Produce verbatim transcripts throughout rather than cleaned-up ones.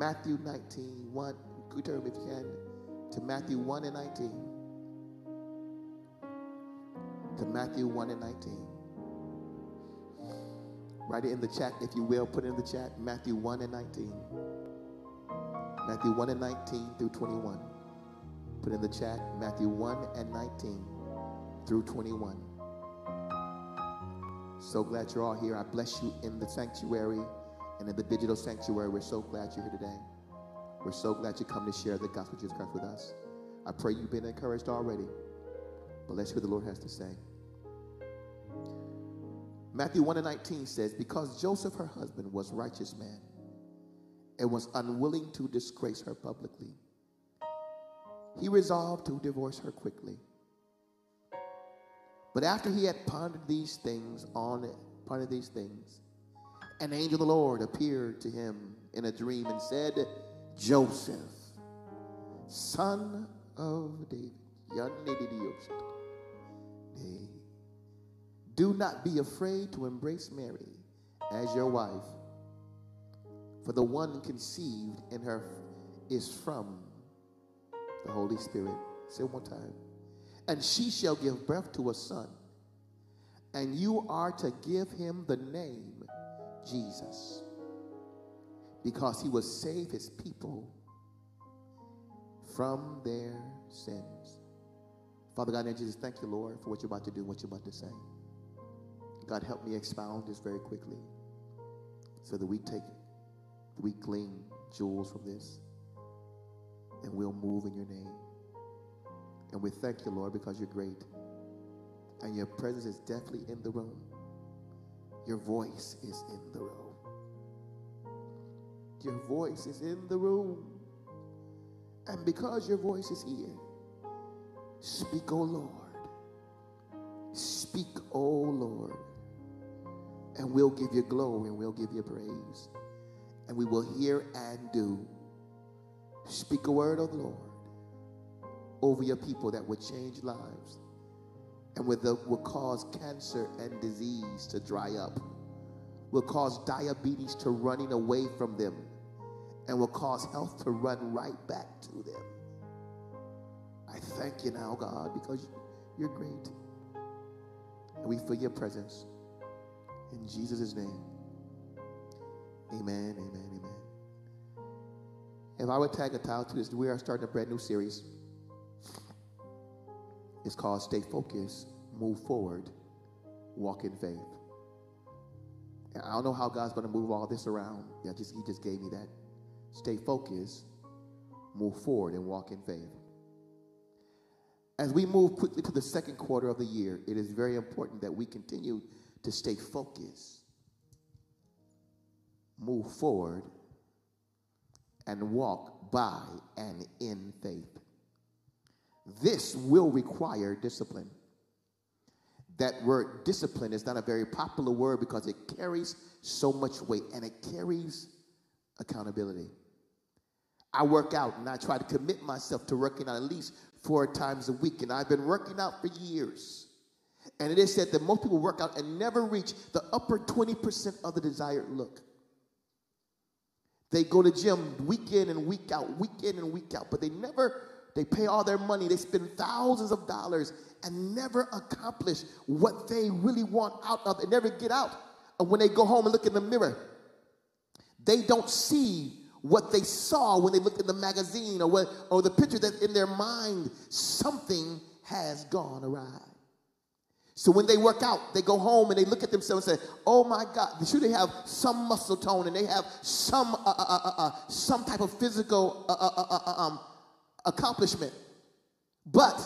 Matthew nineteen, one. Go turn if you can to Matthew one and nineteen. To Matthew one and nineteen. Write it in the chat if you will. Put it in the chat. Matthew one and nineteen. Matthew one and nineteen through twenty-one. Put in the chat. Matthew one and nineteen through twenty-one. So glad you're all here. I bless you in the sanctuary and in the digital sanctuary. We're so glad you're here today. We're so glad you come to share the gospel of Jesus Christ with us. I pray you've been encouraged already. But let's hear what the Lord has to say. Matthew one and nineteen says, because Joseph, her husband, was a righteous man and was unwilling to disgrace her publicly, he resolved to divorce her quickly. But after he had pondered these things on pondered these things, an angel of the Lord appeared to him in a dream and said, Joseph, son of David, do not be afraid to embrace Mary as your wife, for the one conceived in her is from the Holy Spirit. Say it one time. And she shall give birth to a son, and you are to give him the name Jesus, because he will save his people from their sins. Father God, in Jesus, thank you, Lord, for what you're about to do, what you're about to say. God, help me expound this very quickly so that we take, we glean jewels from this, and we'll move in your name. And we thank you, Lord, because you're great, and your presence is definitely in the room. Your voice is in the room. Your voice is in the room. And because your voice is here, speak, O Lord. Speak, O Lord. And we'll give you glory and we'll give you praise. And we will hear and do. Speak a word, O Lord, over your people that will change lives and with the, will cause cancer and disease to dry up, will cause diabetes to running away from them, and will cause health to run right back to them. I thank you now, God, because you're great. And we feel your presence. In Jesus' name. Amen, amen, amen. If I would tag a title to this, we are starting a brand new series. It's called Stay Focused, Move Forward, Walk in Faith. And I don't know how God's going to move all this around. Yeah, just, he just gave me that. Stay focused, move forward, and walk in faith. As we move quickly to the second quarter of the year, it is very important that we continue to stay focused, move forward, and walk by and in faith. This will require discipline. That word discipline is not a very popular word because it carries so much weight and it carries accountability. I work out and I try to commit myself to working out at least four times a week, and I've been working out for years. And it is said that most people work out and never reach the upper twenty percent of the desired look. They go to gym week in and week out, week in and week out, but they never, they pay all their money, they spend thousands of dollars and never accomplish what they really want out of. They never get out. And when they go home and look in the mirror, they don't see what they saw when they looked in the magazine or what, or the picture that's in their mind. Something has gone awry. So when they work out, they go home and they look at themselves and say, oh my God, sure they have some muscle tone and they have some, uh, uh, uh, uh, some type of physical uh, uh, uh, uh, um, accomplishment. But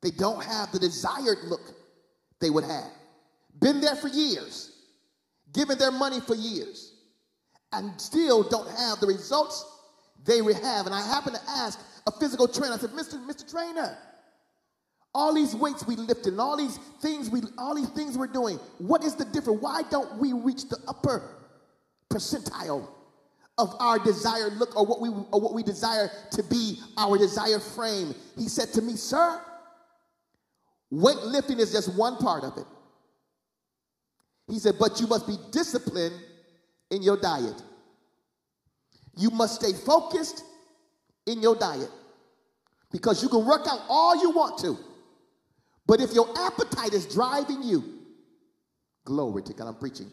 they don't have the desired look they would have. Been there for years, given their money for years, and still don't have the results they would have. And I happened to ask a physical trainer, I said, Mister Mister Trainer, all these weights we lifted and all these things we all these things we're doing, what is the difference? Why don't we reach the upper percentile of our desired look or what we or what we desire to be, our desired frame? He said to me, sir, weightlifting is just one part of it. He said, but you must be disciplined in your diet. You must stay focused in your diet, because you can work out all you want to, but if your appetite is driving you, glory to God, I'm preaching.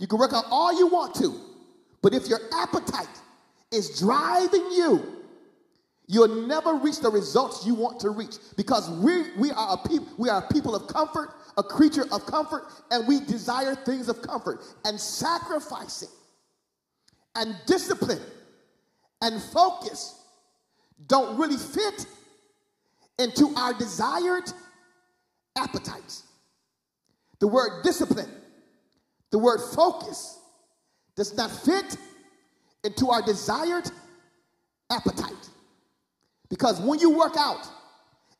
You can work out all you want to, but if your appetite is driving you, you'll never reach the results you want to reach, because we, we, are a peop- we are a people of comfort, a creature of comfort, and we desire things of comfort. And sacrificing and discipline and focus don't really fit into our desired appetites. The word discipline, the word focus, does not fit into our desired appetite. Because when you work out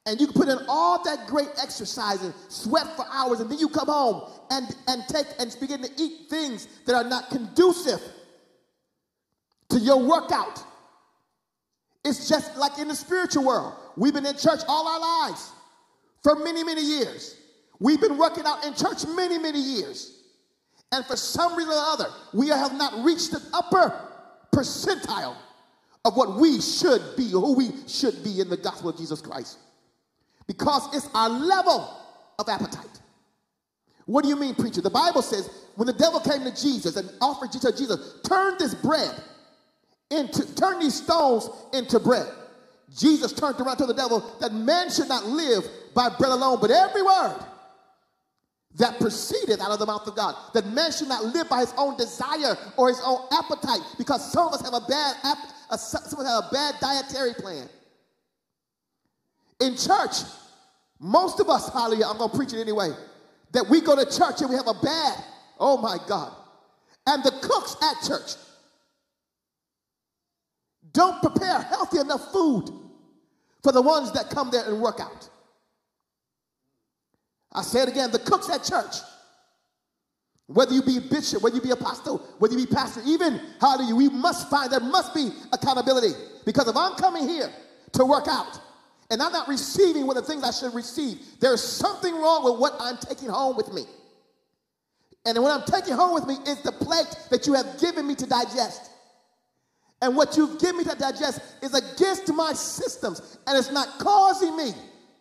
and you put in all that great exercise and sweat for hours, and then you come home and, and take and begin to eat things that are not conducive to your workout, it's just like in the spiritual world. We've been in church all our lives for many, many years. We've been working out in church many, many years. And for some reason or other, we have not reached the upper percentile of what we should be, or who we should be in the gospel of Jesus Christ. Because it's our level of appetite. What do you mean, preacher? The Bible says when the devil came to Jesus and offered to Jesus, turn this bread into, turn these stones into bread. Jesus turned around to the devil that man should not live by bread alone, but every word that proceeded out of the mouth of God. That man should not live by his own desire or his own appetite, because some of us have a bad appetite. A, someone had a bad dietary plan. In church, most of us, hallelujah, I'm going to preach it anyway, that we go to church and we have a bad, oh my God. And the cooks at church don't prepare healthy enough food for the ones that come there and work out. I say it again, the cooks at church, whether you be a bishop, whether you be apostle, whether you be pastor, even, hallelujah, we must find, there must be accountability. Because if I'm coming here to work out and I'm not receiving what the things I should receive, there's something wrong with what I'm taking home with me. And what I'm taking home with me is the plate that you have given me to digest. And what you've given me to digest is against my systems, and it's not causing me,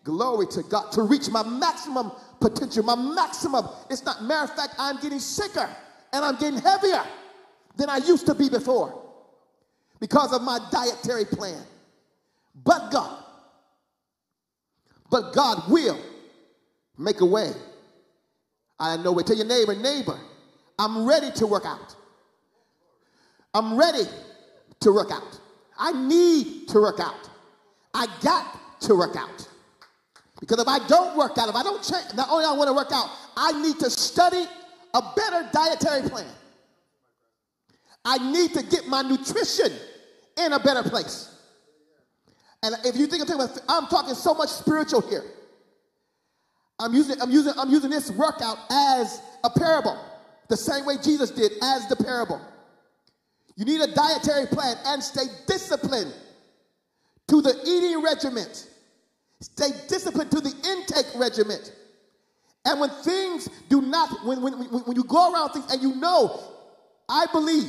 glory to God, to reach my maximum potential, my maximum. It's not, matter of fact, I'm getting sicker and I'm getting heavier than I used to be before because of my dietary plan. But God, but God will make a way. I know it. Tell your neighbor, neighbor, I'm ready to work out. I'm ready to work out. I need to work out. I got to work out. Because if I don't work out, if I don't change, not only I want to work out, I need to study a better dietary plan. I need to get my nutrition in a better place. And if you think I'm talking, I'm talking so much spiritual here. I'm using, I'm using, I'm using this workout as a parable, the same way Jesus did, as the parable. You need a dietary plan and stay disciplined to the eating regiment. Stay disciplined to the intake regiment. And when things do not, when, when, when you go around things and you know, I believe,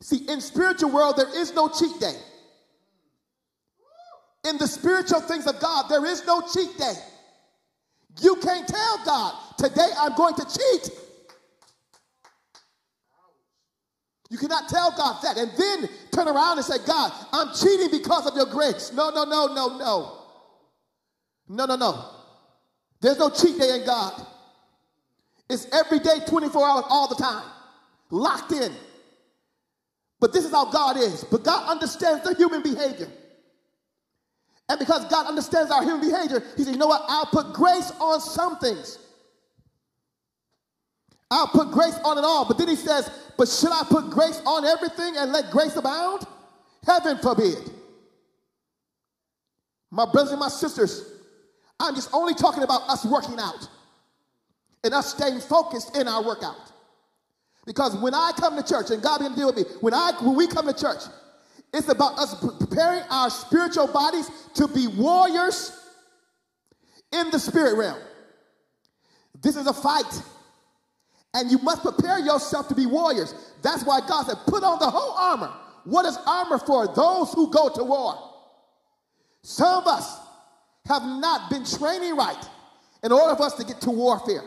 see, in spiritual world, there is no cheat day. In the spiritual things of God, there is no cheat day. You can't tell God, today I'm going to cheat. You cannot tell God that and then turn around and say, God, I'm cheating because of your grace. No, no, no, no, no. No, no, no. There's no cheat day in God. It's every day, twenty-four hours, all the time. Locked in. But this is how God is. But God understands the human behavior. And because God understands our human behavior, he said, you know what? I'll put grace on some things. I'll put grace on it all. But then he says, but should I put grace on everything and let grace abound? Heaven forbid. My brothers and my sisters, I'm just only talking about us working out and us staying focused in our workout. Because when I come to church, and God didn't deal with me, when, I, when we come to church, it's about us preparing our spiritual bodies to be warriors in the spirit realm. This is a fight, and you must prepare yourself to be warriors. That's why God said, put on the whole armor. What is armor for? Those who go to war. Some of us have not been training right in order for us to get to warfare,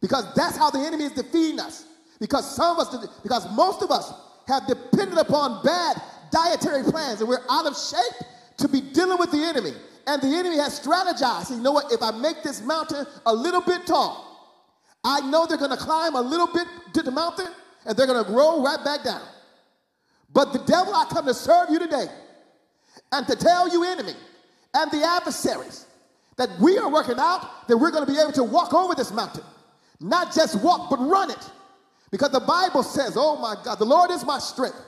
because that's how the enemy is defeating us. Because some of us, because most of us have depended upon bad dietary plans, and we're out of shape to be dealing with the enemy. And the enemy has strategized. You know what? If I make this mountain a little bit tall, I know they're going to climb a little bit to the mountain, and they're going to roll right back down. But the devil, I come to serve you today and to tell you, enemy, and the adversaries, that we are working out, that we're going to be able to walk over this mountain. Not just walk, but run it. Because the Bible says, oh my God, the Lord is my strength.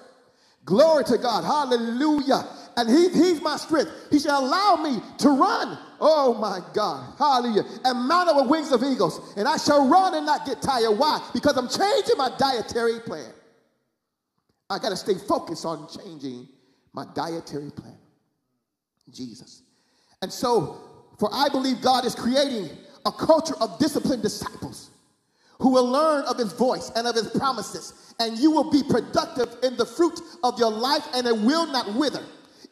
Glory to God. Hallelujah. And he, he's my strength. He shall allow me to run. Oh my God. Hallelujah. And mount up with wings of eagles. And I shall run and not get tired. Why? Because I'm changing my dietary plan. I got to stay focused on changing my dietary plan. Jesus. And so, for I believe God is creating a culture of disciplined disciples who will learn of his voice and of his promises, and you will be productive in the fruit of your life, and it will not wither.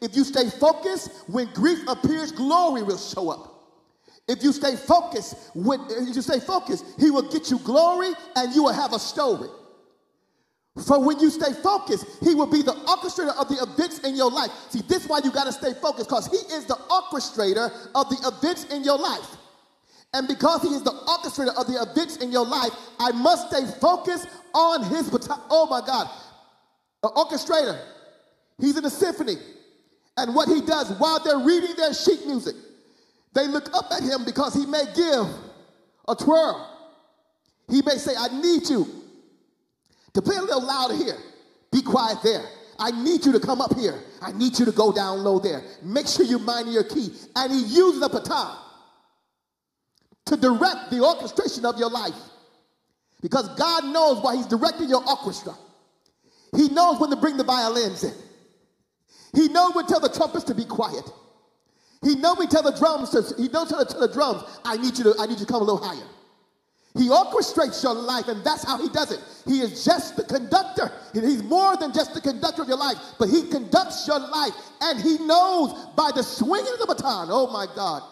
If you stay focused, when grief appears, glory will show up. If you stay focused, when, if you stay focused, he will get you glory, and you will have a story. For when you stay focused, he will be the orchestrator of the events in your life. See, this is why you got to stay focused, because he is the orchestrator of the events in your life. And because he is the orchestrator of the events in your life, I must stay focused on his, oh my God, the orchestrator. He's in a symphony. And what he does while they're reading their sheet music, they look up at him because he may give a twirl. He may say, I need you to play a little louder here. Be quiet there. I need you to come up here. I need you to go down low there. Make sure you're minding your key. And he uses up a time to direct the orchestration of your life. Because God knows why he's directing your orchestra. He knows when to bring the violins in. He knows when to tell the trumpets to be quiet. He knows when to tell the drums to, he knows when to tell the drums, I need you to, I need you to come a little higher. He orchestrates your life, and that's how he does it. He is just the conductor. He's more than just the conductor of your life, but he conducts your life, and he knows by the swinging of the baton, oh my God.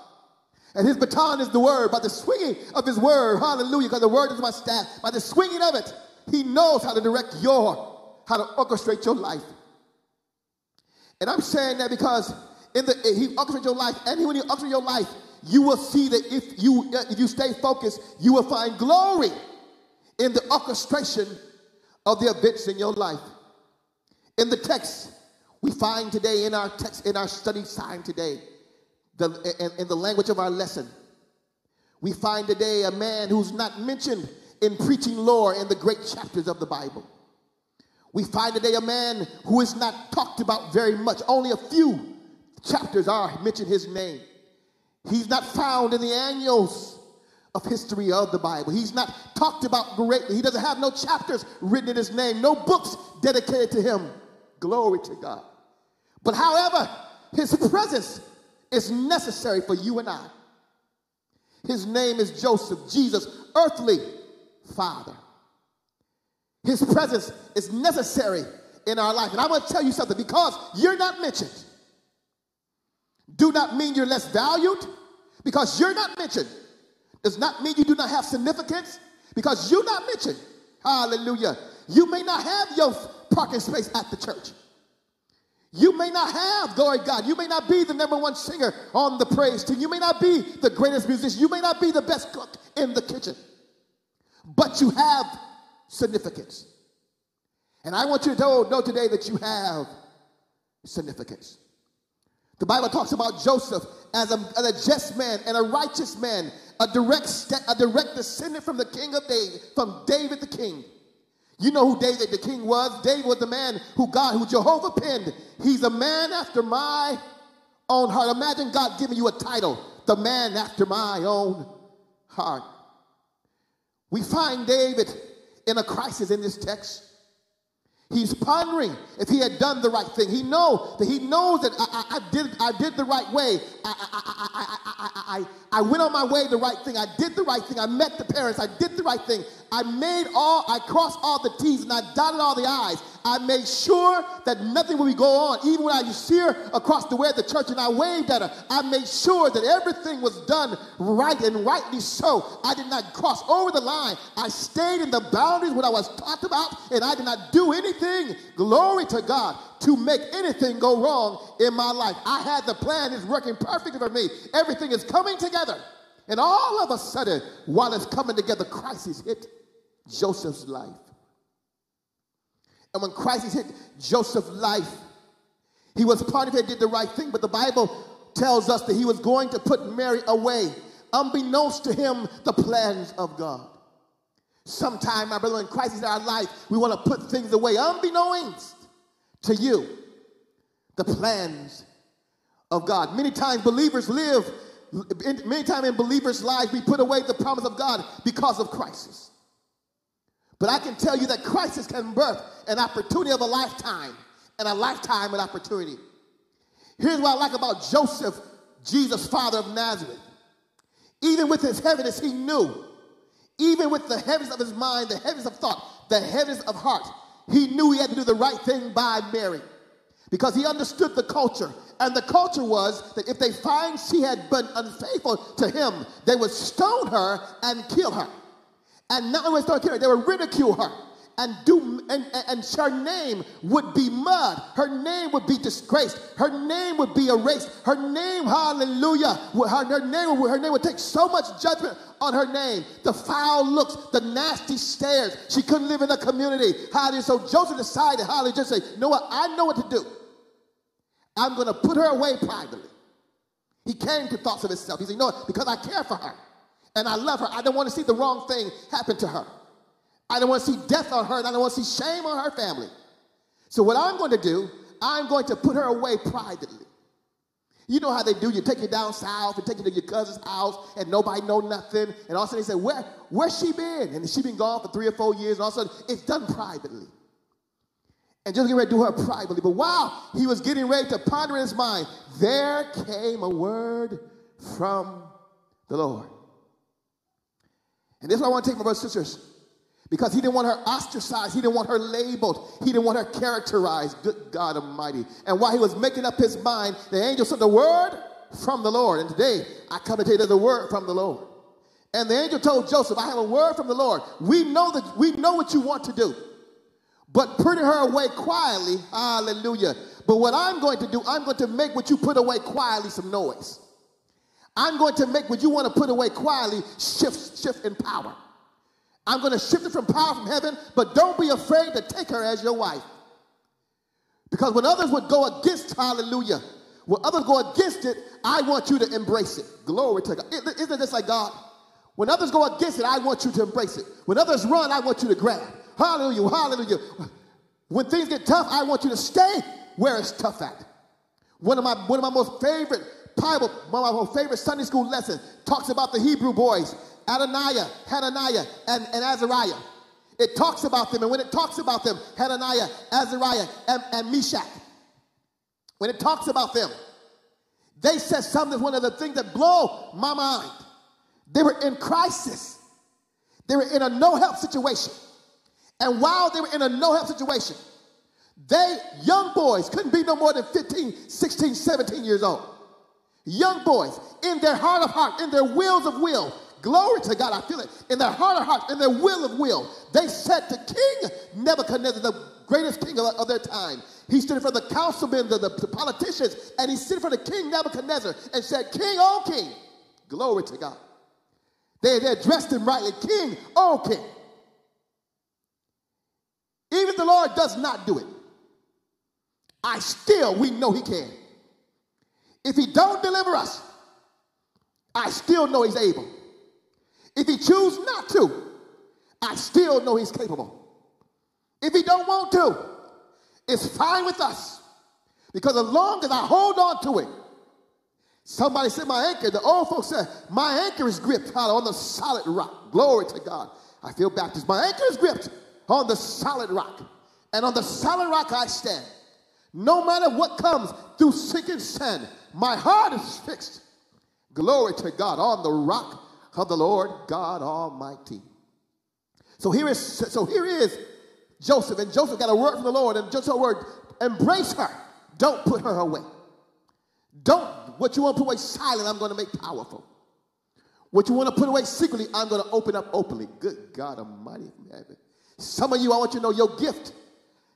And his baton is the word. By the swinging of his word, hallelujah, because the word is my staff. By the swinging of it, he knows how to direct your, how to orchestrate your life. And I'm saying that because in the, he orchestrates your life, and when he orchestrates your life, you will see that if you, if you stay focused, you will find glory in the orchestration of the events in your life. In the text, we find today in our text, in our study time today, The, in, in the language of our lesson, we find today a man who's not mentioned in preaching lore in the great chapters of the Bible. We find today a man who is not talked about very much. Only a few chapters are mentioned his name. He's not found in the annals of history of the Bible. He's not talked about greatly. He doesn't have no chapters written in his name, no books dedicated to him. Glory to God. But however, his presence is necessary for you and I. His name is Joseph, Jesus' earthly father. His presence is necessary in our life. And I'm going to tell you something. Because you're not mentioned, do not mean you're less valued. Because you're not mentioned does not mean you do not have significance. Because you're not mentioned, hallelujah, you may not have your parking space at the church. You may not have, glory God, you may not be the number one singer on the praise team. You may not be the greatest musician. You may not be the best cook in the kitchen. But you have significance. And I want you to know, know today that you have significance. The Bible talks about Joseph as a, as a just man and a righteous man, a direct, a direct descendant from the king of David, from David the king. You know who David the king was? David was the man who God, who Jehovah penned. He's a man after my own heart. Imagine God giving you a title, the man after my own heart. We find David in a crisis in this text. He's pondering if he had done the right thing. He know that he knows that I, I, I did I did the right way. I I, I, I, I I went on my way the right thing. I did the right thing. I met the parents. I did the right thing. I made all I crossed all the T's and I dotted all the I's. I made sure that nothing would go on. Even when I was here across the way at the church and I waved at her, I made sure that everything was done right and rightly so. I did not cross over the line. I stayed in the boundaries what I was taught about, and I did not do anything, glory to God, to make anything go wrong in my life. I had the plan. It's working perfectly for me. Everything is coming together. And all of a sudden, while it's coming together, crisis hit Joseph's life. And when crisis hit Joseph's life, he was planning to do the right thing, but the Bible tells us that he was going to put Mary away, unbeknownst to him, the plans of God. Sometimes, my brother, in crisis in our life, we want to put things away, unbeknownst to you, the plans of God. Many times, believers live. Many times in believers' lives, we put away the promise of God because of crisis. But I can tell you that crisis can birth an opportunity of a lifetime, and a lifetime of opportunity. Here's what I like about Joseph, Jesus' father of Nazareth. Even with his heaviness, he knew. Even with the heaviness of his mind, the heaviness of thought, the heaviness of heart, he knew he had to do the right thing by Mary. Because he understood the culture. And the culture was that if they find she had been unfaithful to him, they would stone her and kill her. And not only stone her, they would ridicule her. And, do, and, and her name would be mud. Her name would be disgraced. Her name would be erased. Her name, hallelujah, her, her, name, her name would take so much judgment on her name. The foul looks, the nasty stares. She couldn't live in the community. Hallelujah. So Joseph decided, hallelujah, just say, you know what, I know what to do. I'm going to put her away privately. He came to thoughts of himself. He said, you know what, because I care for her and I love her, I don't want to see the wrong thing happen to her. I don't want to see death on her, and I don't want to see shame on her family. So what I'm going to do, I'm going to put her away privately. You know how they do. You take her down south and take her to your cousin's house, and nobody know nothing. And all of a sudden they say, where, where's she been? And she been gone for three or four years, and all of a sudden it's done privately. And just getting ready to do her privately. But while he was getting ready to ponder in his mind, there came a word from the Lord. And this is what I want to take, my brothers and sisters. Because he didn't want her ostracized. He didn't want her labeled. He didn't want her characterized. Good God Almighty. And while he was making up his mind, the angel sent the word from the Lord. And today, I come to tell you there's a word from the Lord. And the angel told Joseph, I have a word from the Lord. We know that we know what you want to do. But putting her away quietly, hallelujah. But what I'm going to do, I'm going to make what you put away quietly some noise. I'm going to make what you want to put away quietly shift, shift in power. I'm going to shift it from power from heaven, but don't be afraid to take her as your wife. Because when others would go against, hallelujah, when others go against it, I want you to embrace it. Glory to God. Isn't this like God? When others go against it, I want you to embrace it. When others run, I want you to grab. Hallelujah, hallelujah. When things get tough, I want you to stay where it's tough at. One of my, one of my most favorite Bible, one of my most favorite Sunday school lessons talks about the Hebrew boys. Adoniah, Hananiah, and, and Azariah. It talks about them, and when it talks about them, Hananiah, Azariah, and, and Meshach. When it talks about them, they said something, one of the things that blow my mind. They were in crisis. They were in a no-help situation. And while they were in a no-help situation, they, young boys, couldn't be no more than fifteen, sixteen, seventeen years old. Young boys, in their heart of heart, in their wills of will, glory to God, I feel it. In their heart of hearts, in their will of will, they said to King Nebuchadnezzar, the greatest king of, of their time. He stood in front of the councilmen, the, the, the politicians, and he stood in front of King Nebuchadnezzar and said, King, oh King, glory to God. They, they addressed him rightly, King, oh King. Even if the Lord does not do it, I still, we know he can. If he don't deliver us, I still know he's able. If he chooses not to, I still know he's capable. If he don't want to, it's fine with us. Because as long as I hold on to it, somebody said my anchor, the old folks said, my anchor is gripped on the solid rock. Glory to God. I feel Baptist. My anchor is gripped on the solid rock. And on the solid rock I stand. No matter what comes through sinking sand, my heart is fixed. Glory to God on the rock of the Lord God Almighty. So here is so here is Joseph, and Joseph got a word from the Lord, and Joseph word, embrace her. Don't put her away. Don't, what you want to put away silent, I'm going to make powerful. What you want to put away secretly, I'm going to open up openly. Good God Almighty. Some of you, I want you to know your gift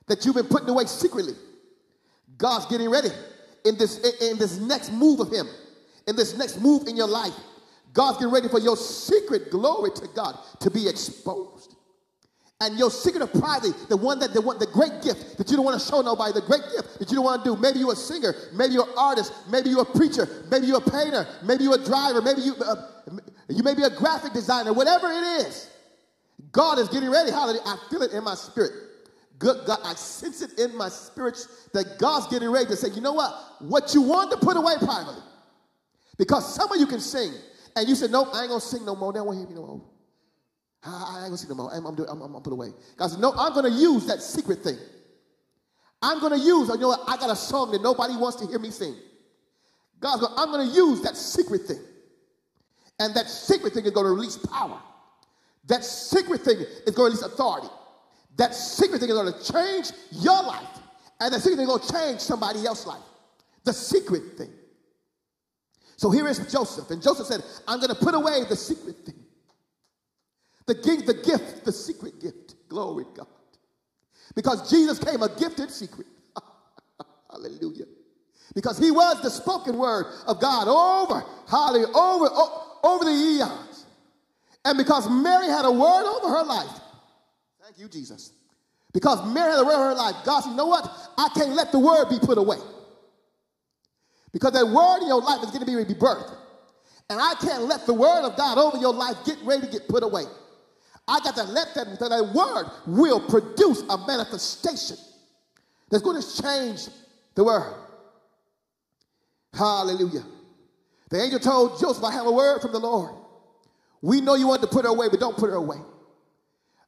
that you've been putting away secretly. God's getting ready in this, in this next move of him, in this next move in your life. God's getting ready for your secret, glory to God, to be exposed. And your secret of privacy, the one that the, one, the great gift that you don't want to show nobody, the great gift that you don't want to do. Maybe you're a singer, maybe you're an artist, maybe you're a preacher, maybe you're a painter, maybe you're a driver, maybe you, uh, you may be a graphic designer, whatever it is. God is getting ready. Hallelujah. I feel it in my spirit. Good God, I sense it in my spirit that God's getting ready to say, you know what? What you want to put away privately. Because some of you can sing, and you said, no, I ain't going to sing no more. They won't hear me no more. I ain't gonna see no more. I'm, I'm, I'm, I'm put away. God said, no, I'm gonna use that secret thing. I'm gonna use, you know what? I got a song that nobody wants to hear me sing. God's going, I'm gonna use that secret thing. And that secret thing is gonna release power. That secret thing is gonna release authority. That secret thing is gonna change your life. And that secret thing is gonna change somebody else's life. The secret thing. So here is Joseph. And Joseph said, I'm gonna put away the secret thing. The gift, the gift, the secret gift. Glory to God. Because Jesus came a gifted secret. Hallelujah. Because he was the spoken word of God over, hallelujah, over, over the eons. And because Mary had a word over her life. Thank you, Jesus. Because Mary had a word over her life. God said, you know what? I can't let the word be put away. Because that word in your life is going to be rebirthed. And I can't let the word of God over your life get ready to get put away. I got to let that, that word will produce a manifestation that's going to change the world. Hallelujah. The angel told Joseph, I have a word from the Lord. We know you want to put her away, but don't put her away.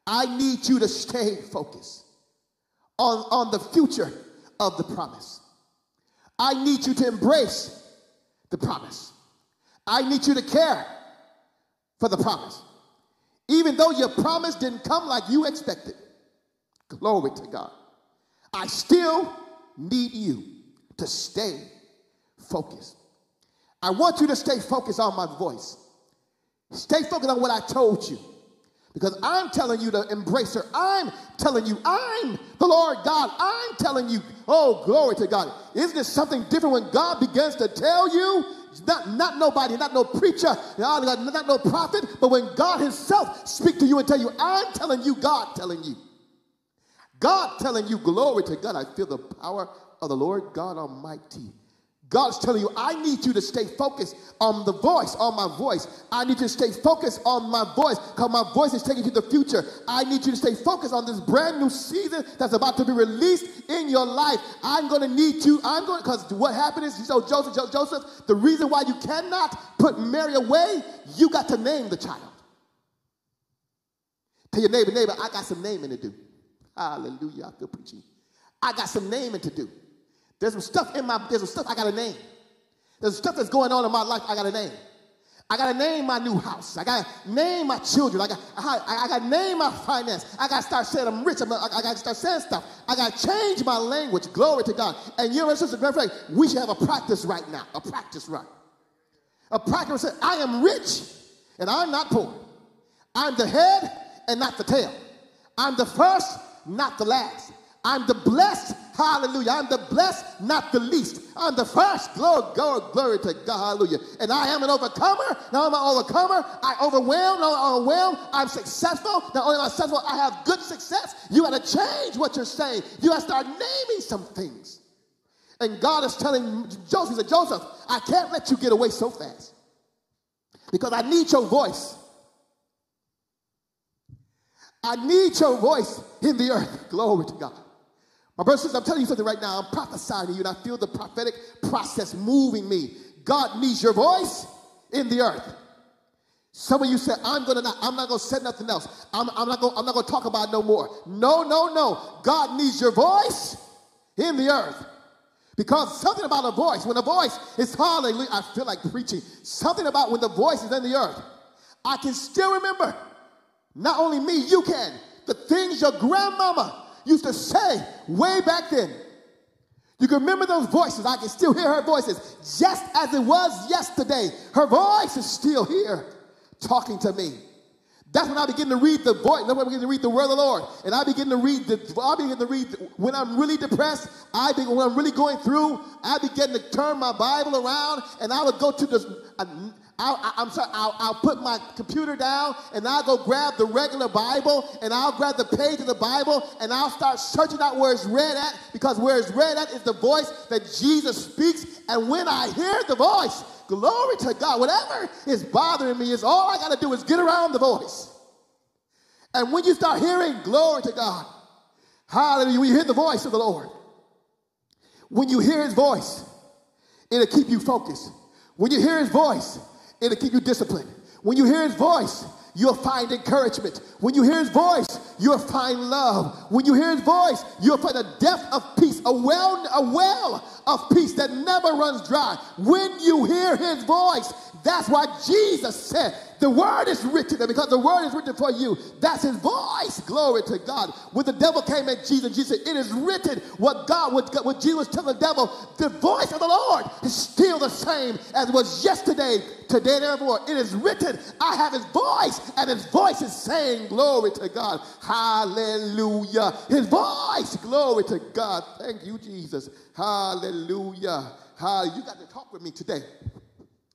I need you to stay focused on, on the future of the promise. I need you to embrace the promise. I need you to care for the promise. Even though your promise didn't come like you expected. Glory to God. I still need you to stay focused. I want you to stay focused on my voice. Stay focused on what I told you. Because I'm telling you to embrace her. I'm telling you, I'm the Lord God. I'm telling you, oh, glory to God. Isn't it something different when God begins to tell you? Not, not nobody, not no preacher, not no prophet, but when God himself speaks to you and tell you, I'm telling you, God telling you. God telling you, glory to God. I feel the power of the Lord God Almighty. God's telling you, I need you to stay focused on the voice, on my voice. I need you to stay focused on my voice because my voice is taking you to the future. I need you to stay focused on this brand new season that's about to be released in your life. I'm going to need you. I'm going because what happened is, so Joseph, Joseph, the reason why you cannot put Mary away, you got to name the child. Tell your neighbor, neighbor, I got some naming to do. Hallelujah. I feel preaching. I got some naming to do. There's some stuff in my, there's some stuff I got to name. There's some stuff that's going on in my life I got to name. I got to name my new house. I got to name my children. I got I, I got to name my finance. I got to start saying I'm rich. I'm, I, I got to start saying stuff. I got to change my language. Glory to God. And you know, sister, we should have a practice right now. A practice right. A practice that I am rich and I'm not poor. I'm the head and not the tail. I'm the first, not the last. I'm the blessed, hallelujah. I'm the blessed, not the least. I'm the first, glory, glory, glory to God, hallelujah. And I am an overcomer. Now I'm an overcomer. I overwhelm, now I'm overwhelmed. I'm successful. Not only am I successful, I have good success. You got to change what you're saying. You got to start naming some things. And God is telling Joseph, he said, Joseph, I can't let you get away so fast because I need your voice. I need your voice in the earth. Glory to God. My brothers and sisters, I'm telling you something right now. I'm prophesying to you, and I feel the prophetic process moving me. God needs your voice in the earth. Some of you said, I'm gonna not, I'm not gonna say nothing else. I'm, I'm not gonna, I'm not gonna talk about it no more. No, no, no. God needs your voice in the earth. Because something about a voice, when a voice is hallelujah, I feel like preaching. Something about when the voice is in the earth. I can still remember, not only me, you can, the things your grandmama used to say way back then. You can remember those voices. I can still hear her voices just as it was yesterday. Her voice is still here talking to me. That's when I begin to read the voice. That's when I begin to read the word of the Lord. And I begin to read the, I begin to read the, when I'm really depressed, I begin, when I'm really going through, I begin to turn my Bible around and I would go to this, I, I, I'm sorry, I'll, I'll put my computer down and I'll go grab the regular Bible and I'll grab the page of the Bible and I'll start searching out where it's read at, because where it's read at is the voice that Jesus speaks. And when I hear the voice, glory to God, whatever is bothering me is all I got to do is get around the voice. And when you start hearing, glory to God, hallelujah, we hear the voice of the Lord. When you hear his voice, it'll keep you focused. When you hear his voice, it'll keep you disciplined. When you hear his voice, you'll find encouragement. When you hear his voice, you'll find love. When you hear his voice, you'll find a depth of peace, a well, a well of peace that never runs dry. When you hear his voice, that's why Jesus said, the word is written, because the word is written for you. That's his voice. Glory to God. When the devil came at Jesus, Jesus said, it is written. What God, what, what Jesus told the devil, the voice of the Lord is still the same as it was yesterday, today, and evermore. It is written. I have his voice, and his voice is saying, glory to God. Hallelujah. His voice. Glory to God. Thank you, Jesus. Hallelujah. Hallelujah. You got to talk with me today.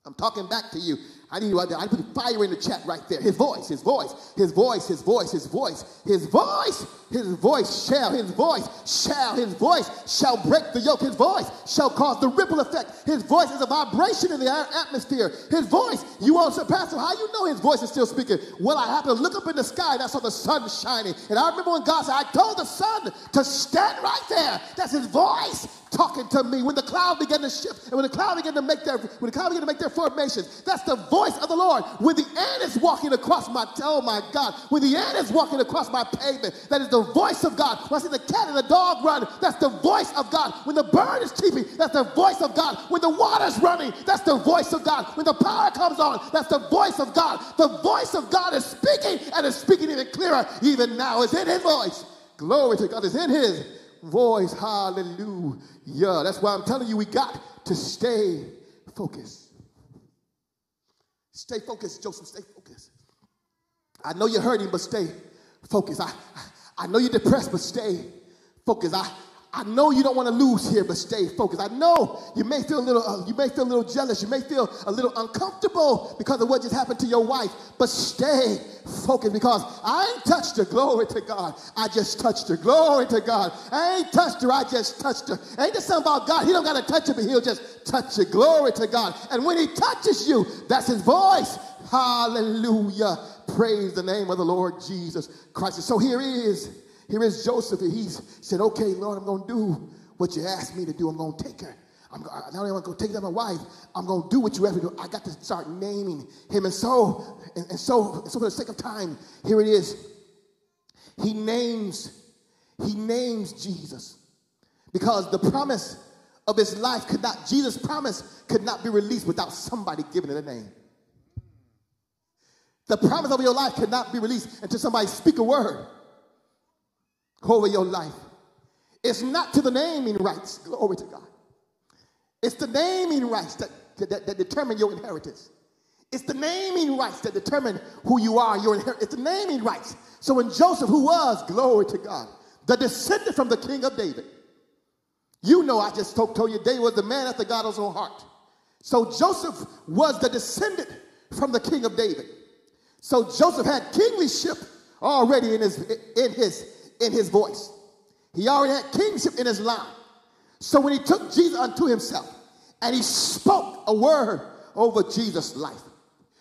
I'm talking back to you. I need you out there. I put fire in the chat right there. His voice, his voice, his voice, his voice, his voice, his voice, his voice shall, his voice shall, his voice shall break the yoke. His voice shall cause the ripple effect. His voice is a vibration in the air atmosphere. His voice, you won't surpass him. How you know his voice is still speaking? Well, I happened to look up in the sky and I saw the sun shining. And I remember when God said, I told the sun to stand right there. That's his voice talking to me. When the cloud began to shift, and when the cloud began to make their, when the cloud began to make their formations, that's the voice. Voice of the Lord. When the ant is walking across my, oh my God, when the ant is walking across my pavement, that is the voice of God. When I see the cat and the dog run, that's the voice of God. When the bird is cheeping, that's the voice of God. When the water's running, that's the voice of God. When the power comes on, that's the voice of God. The voice of God is speaking, and is speaking even clearer even now. It's in his voice. Glory to God. It's in his voice. Hallelujah. That's why I'm telling you, we got to stay focused. Stay focused, Joseph, stay focused. I know you're hurting, but stay focused. I, I, I know you're depressed, but stay focused. I, I know you don't want to lose here, but stay focused. I know you may feel a little, uh, you may feel a little jealous. You may feel a little uncomfortable because of what just happened to your wife, but stay focused, because I ain't touched her. Glory to God. I just touched her. Glory to God. I ain't touched her. I just touched her. Ain't this something about God? He don't got to touch her, but he'll just touch it. Glory to God. And when he touches you, that's his voice. Hallelujah. Praise the name of the Lord Jesus Christ. So here is, here is Joseph, and he said, okay, Lord, I'm going to do what you asked me to do. I'm going to take her. I'm not only going to go take that my wife, I'm going to do what you have to do. I got to start naming him. And so, and, and so, and so for the sake of time, here it is. He names, he names Jesus, because the promise of his life could not, Jesus' promise could not be released without somebody giving it a name. The promise of your life could not be released until somebody speak a word over your life. It's not to the naming rights, glory to God. It's the naming rights that, that, that determine your inheritance. It's the naming rights that determine who you are, your inheritance. It's the naming rights. So when Joseph, who was, glory to God, the descendant from the king of David, you know, I just told you, David was the man after God's own heart. So Joseph was the descendant from the king of David. So Joseph had kingship already in his, in his, in his voice. He already had kingship in his line. So when he took Jesus unto himself and he spoke a word over Jesus' life,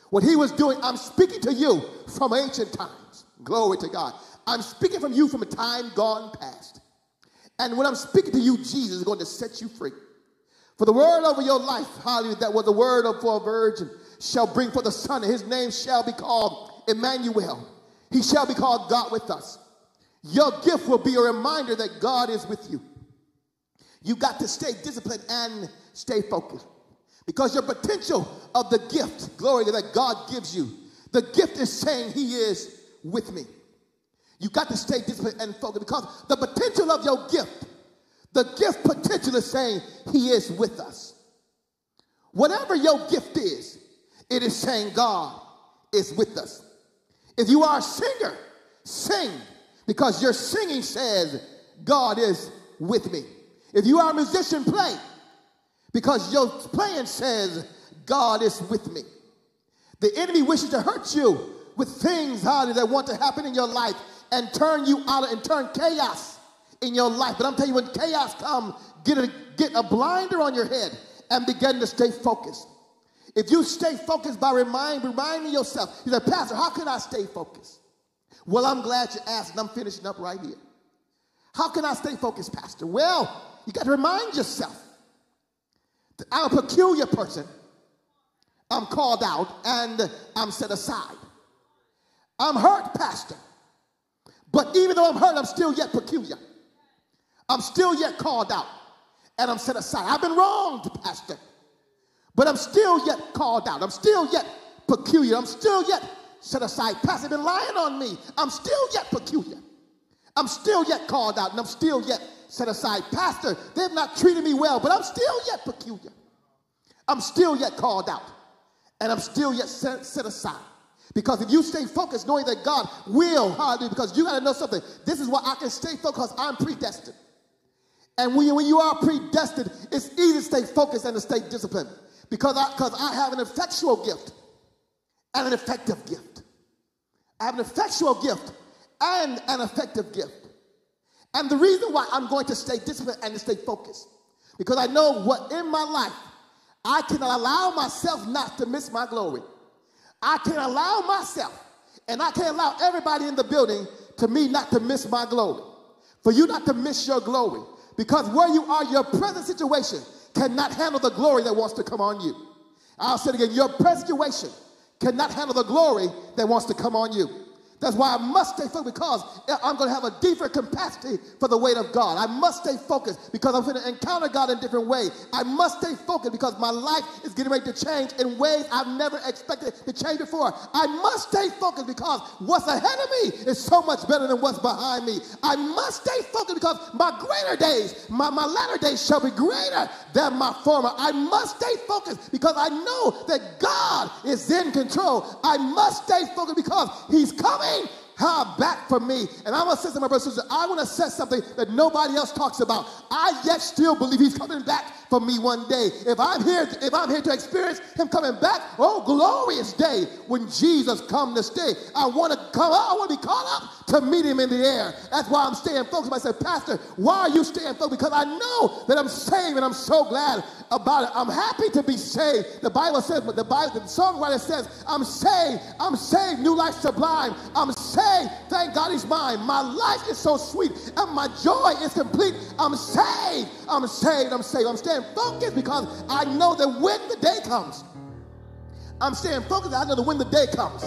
what he was doing, I'm speaking to you from ancient times. Glory to God. I'm speaking from you from a time gone past. And when I'm speaking to you, Jesus is going to set you free. For the word over your life, hallelujah, that was the word of for a virgin, shall bring forth a son, and his name shall be called Emmanuel. He shall be called God with us. Your gift will be a reminder that God is with you. You got to stay disciplined and stay focused, because your potential of the gift, glory, that God gives you, the gift is saying he is with me. You got to stay disciplined and focused because the potential of your gift, the gift potential is saying he is with us. Whatever your gift is, it is saying God is with us. If you are a singer, sing because your singing says God is with me. If you are a musician, play because your playing says God is with me. The enemy wishes to hurt you with things, hallelujah, that want to happen in your life and turn you out and turn chaos in your life. But I'm telling you, when chaos comes, get a, get a blinder on your head and begin to stay focused. If you stay focused by remind, reminding yourself, you say, Pastor, how can I stay focused? Well, I'm glad you asked, and I'm finishing up right here. How can I stay focused, Pastor? Well, you got to remind yourself that I'm a peculiar person. I'm called out and I'm set aside. I'm hurt, Pastor. But even though I'm hurt, I'm still yet peculiar. I'm still yet called out and I'm set aside. I've been wronged, Pastor. But I'm still yet called out. I'm still yet peculiar. I'm still yet set aside. Pastor, they've been lying on me. I'm still yet peculiar. I'm still yet called out and I'm still yet set aside. Pastor, they've not treated me well, but I'm still yet peculiar. I'm still yet called out. And I'm still yet set, set aside. Because if you stay focused, knowing that God will, hallelujah, because you got to know something. This is why I can stay focused, because I'm predestined. And when you, when you are predestined, it's easy to stay focused and to stay disciplined. Because I, because I have an effectual gift and an effective gift. I have an effectual gift and an effective gift. And the reason why I'm going to stay disciplined and to stay focused, because I know what in my life, I cannot allow myself not to miss my glory. I can't allow myself, and I can't allow everybody in the building to me not to miss my glory. For you not to miss your glory. Because where you are, your present situation cannot handle the glory that wants to come on you. I'll say it again. Your present situation cannot handle the glory that wants to come on you. That's why I must stay focused, because I'm going to have a deeper capacity for the weight of God. I must stay focused because I'm going to encounter God in a different way. I must stay focused because my life is getting ready to change in ways I've never expected to change before. I must stay focused because what's ahead of me is so much better than what's behind me. I must stay focused because my greater days, my, my latter days shall be greater than my former. I must stay focused because I know that God is in control. I must stay focused because he's coming. How back for me, and I'm gonna say to my brothers and sisters, I want to say something that nobody else talks about. I yet still believe he's coming back for me one day. If I'm here, if I'm here to experience him coming back, oh glorious day when Jesus come to stay. I want to come up, I want to be caught up to meet him in the air. That's why I'm staying focused. I said, Pastor, why are you staying focused? Because I know that I'm saved, and I'm so glad about it. I'm happy to be saved. The Bible says, but the Bible, the songwriter says, I'm saved, I'm saved, new life sublime. I'm saved. Thank God he's mine. My life is so sweet and my joy is complete. I'm saved. I'm saved. I'm saved. I'm staying focused because I know that when the day comes, I'm staying focused. I know that when the day comes,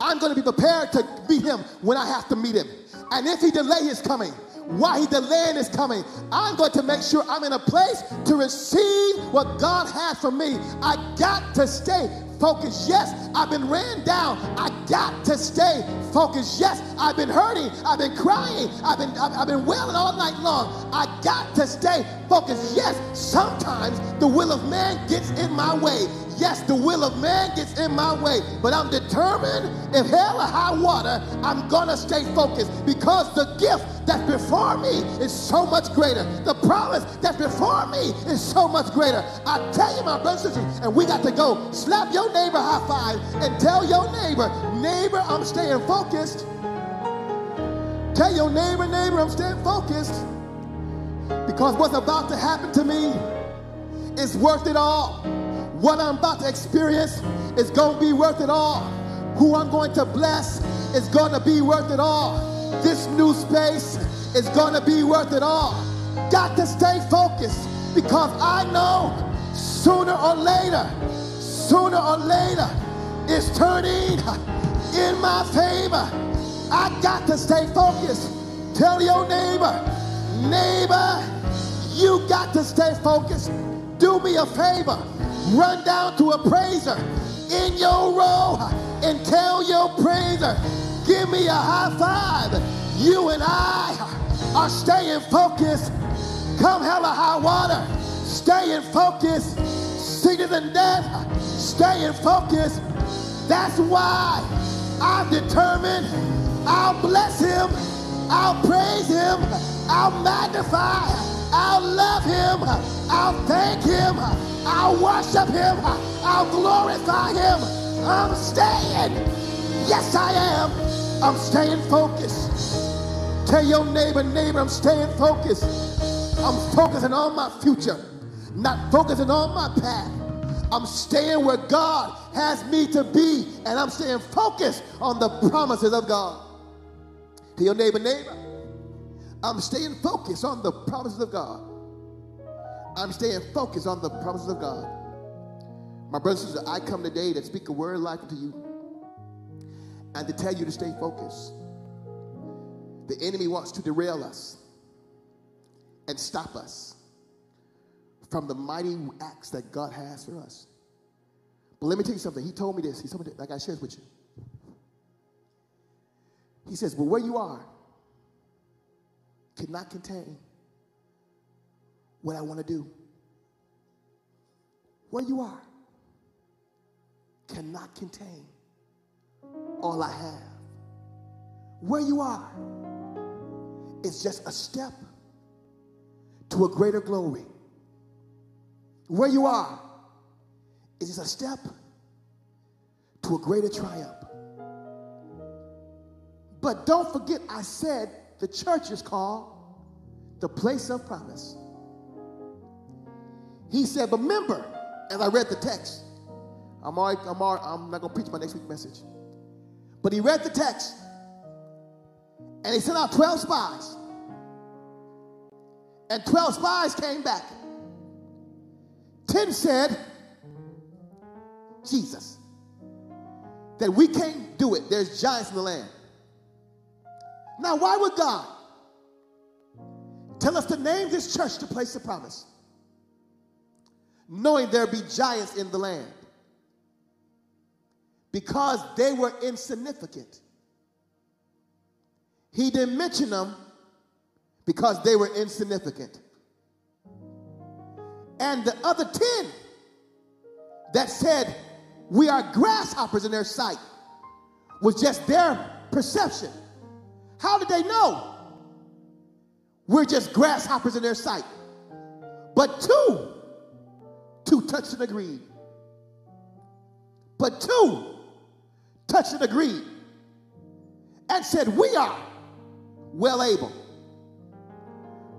I'm going to be prepared to meet him when I have to meet him. And if he delay his coming, while he delaying is coming, I'm going to make sure I'm in a place to receive what God has for me. I got to stay focused. Yes, I've been ran down. I got to stay focused. Yes, I've been hurting. I've been crying. I've been I've, I've been wailing all night long. I got to stay focused. Yes, sometimes the will of man gets in my way. Yes, the will of man gets in my way, but I'm determined, if hell or high water, I'm gonna stay focused because the gift that's before me is so much greater. The promise that's before me is so much greater. I tell you, my brothers and sisters, and we got to go. Slap your neighbor high five and tell your neighbor, neighbor, I'm staying focused. Tell your neighbor, neighbor, I'm staying focused because what's about to happen to me is worth it all. What I'm about to experience is going to be worth it all. Who I'm going to bless is going to be worth it all. This new space is going to be worth it all. Got to stay focused because I know sooner or later, sooner or later, it's turning in my favor. I got to stay focused. Tell your neighbor, neighbor, you got to stay focused. Do me a favor. Run down to a praiser in your row and tell your praiser, give me a high five. You and I are staying focused. Come hella high water, staying focused. Sooner than that, staying focused. That's why I'm determined. I'll bless him. I'll praise him. I'll magnify. I'll love him. I'll thank him. I'll worship him. I'll glorify him. I'm staying. Yes, I am. I'm staying focused. Tell your neighbor, neighbor, I'm staying focused. I'm focusing on my future, not focusing on my past. I'm staying where God has me to be, and I'm staying focused on the promises of God. To your neighbor, neighbor, I'm staying focused on the promises of God. I'm staying focused on the promises of God. My brothers and sisters, I come today to speak a word of life to you and to tell you to stay focused. The enemy wants to derail us and stop us from the mighty acts that God has for us. But let me tell you something. He told me this. He told me this, like I shared with you. He says, but where you are cannot contain what I want to do. Where you are cannot contain all I have. Where you are is just a step to a greater glory. Where you are is just a step to a greater triumph. But don't forget, I said the church is called the place of promise. He said, remember, as I read the text, I'm, already, I'm, already, I'm not going to preach my next week's message. But he read the text, and he sent out twelve spies. And twelve spies came back. ten said, Jesus, that we can't do it. There's giants in the land. Now, why would God tell us to name this church the place of promise, knowing there be giants in the land? Because they were insignificant. He didn't mention them because they were insignificant. And the other ten that said we are grasshoppers in their sight was just their perception. How did they know? We're just grasshoppers in their sight. But two, two touched and agreed. But two touched and agreed and said, we are well able.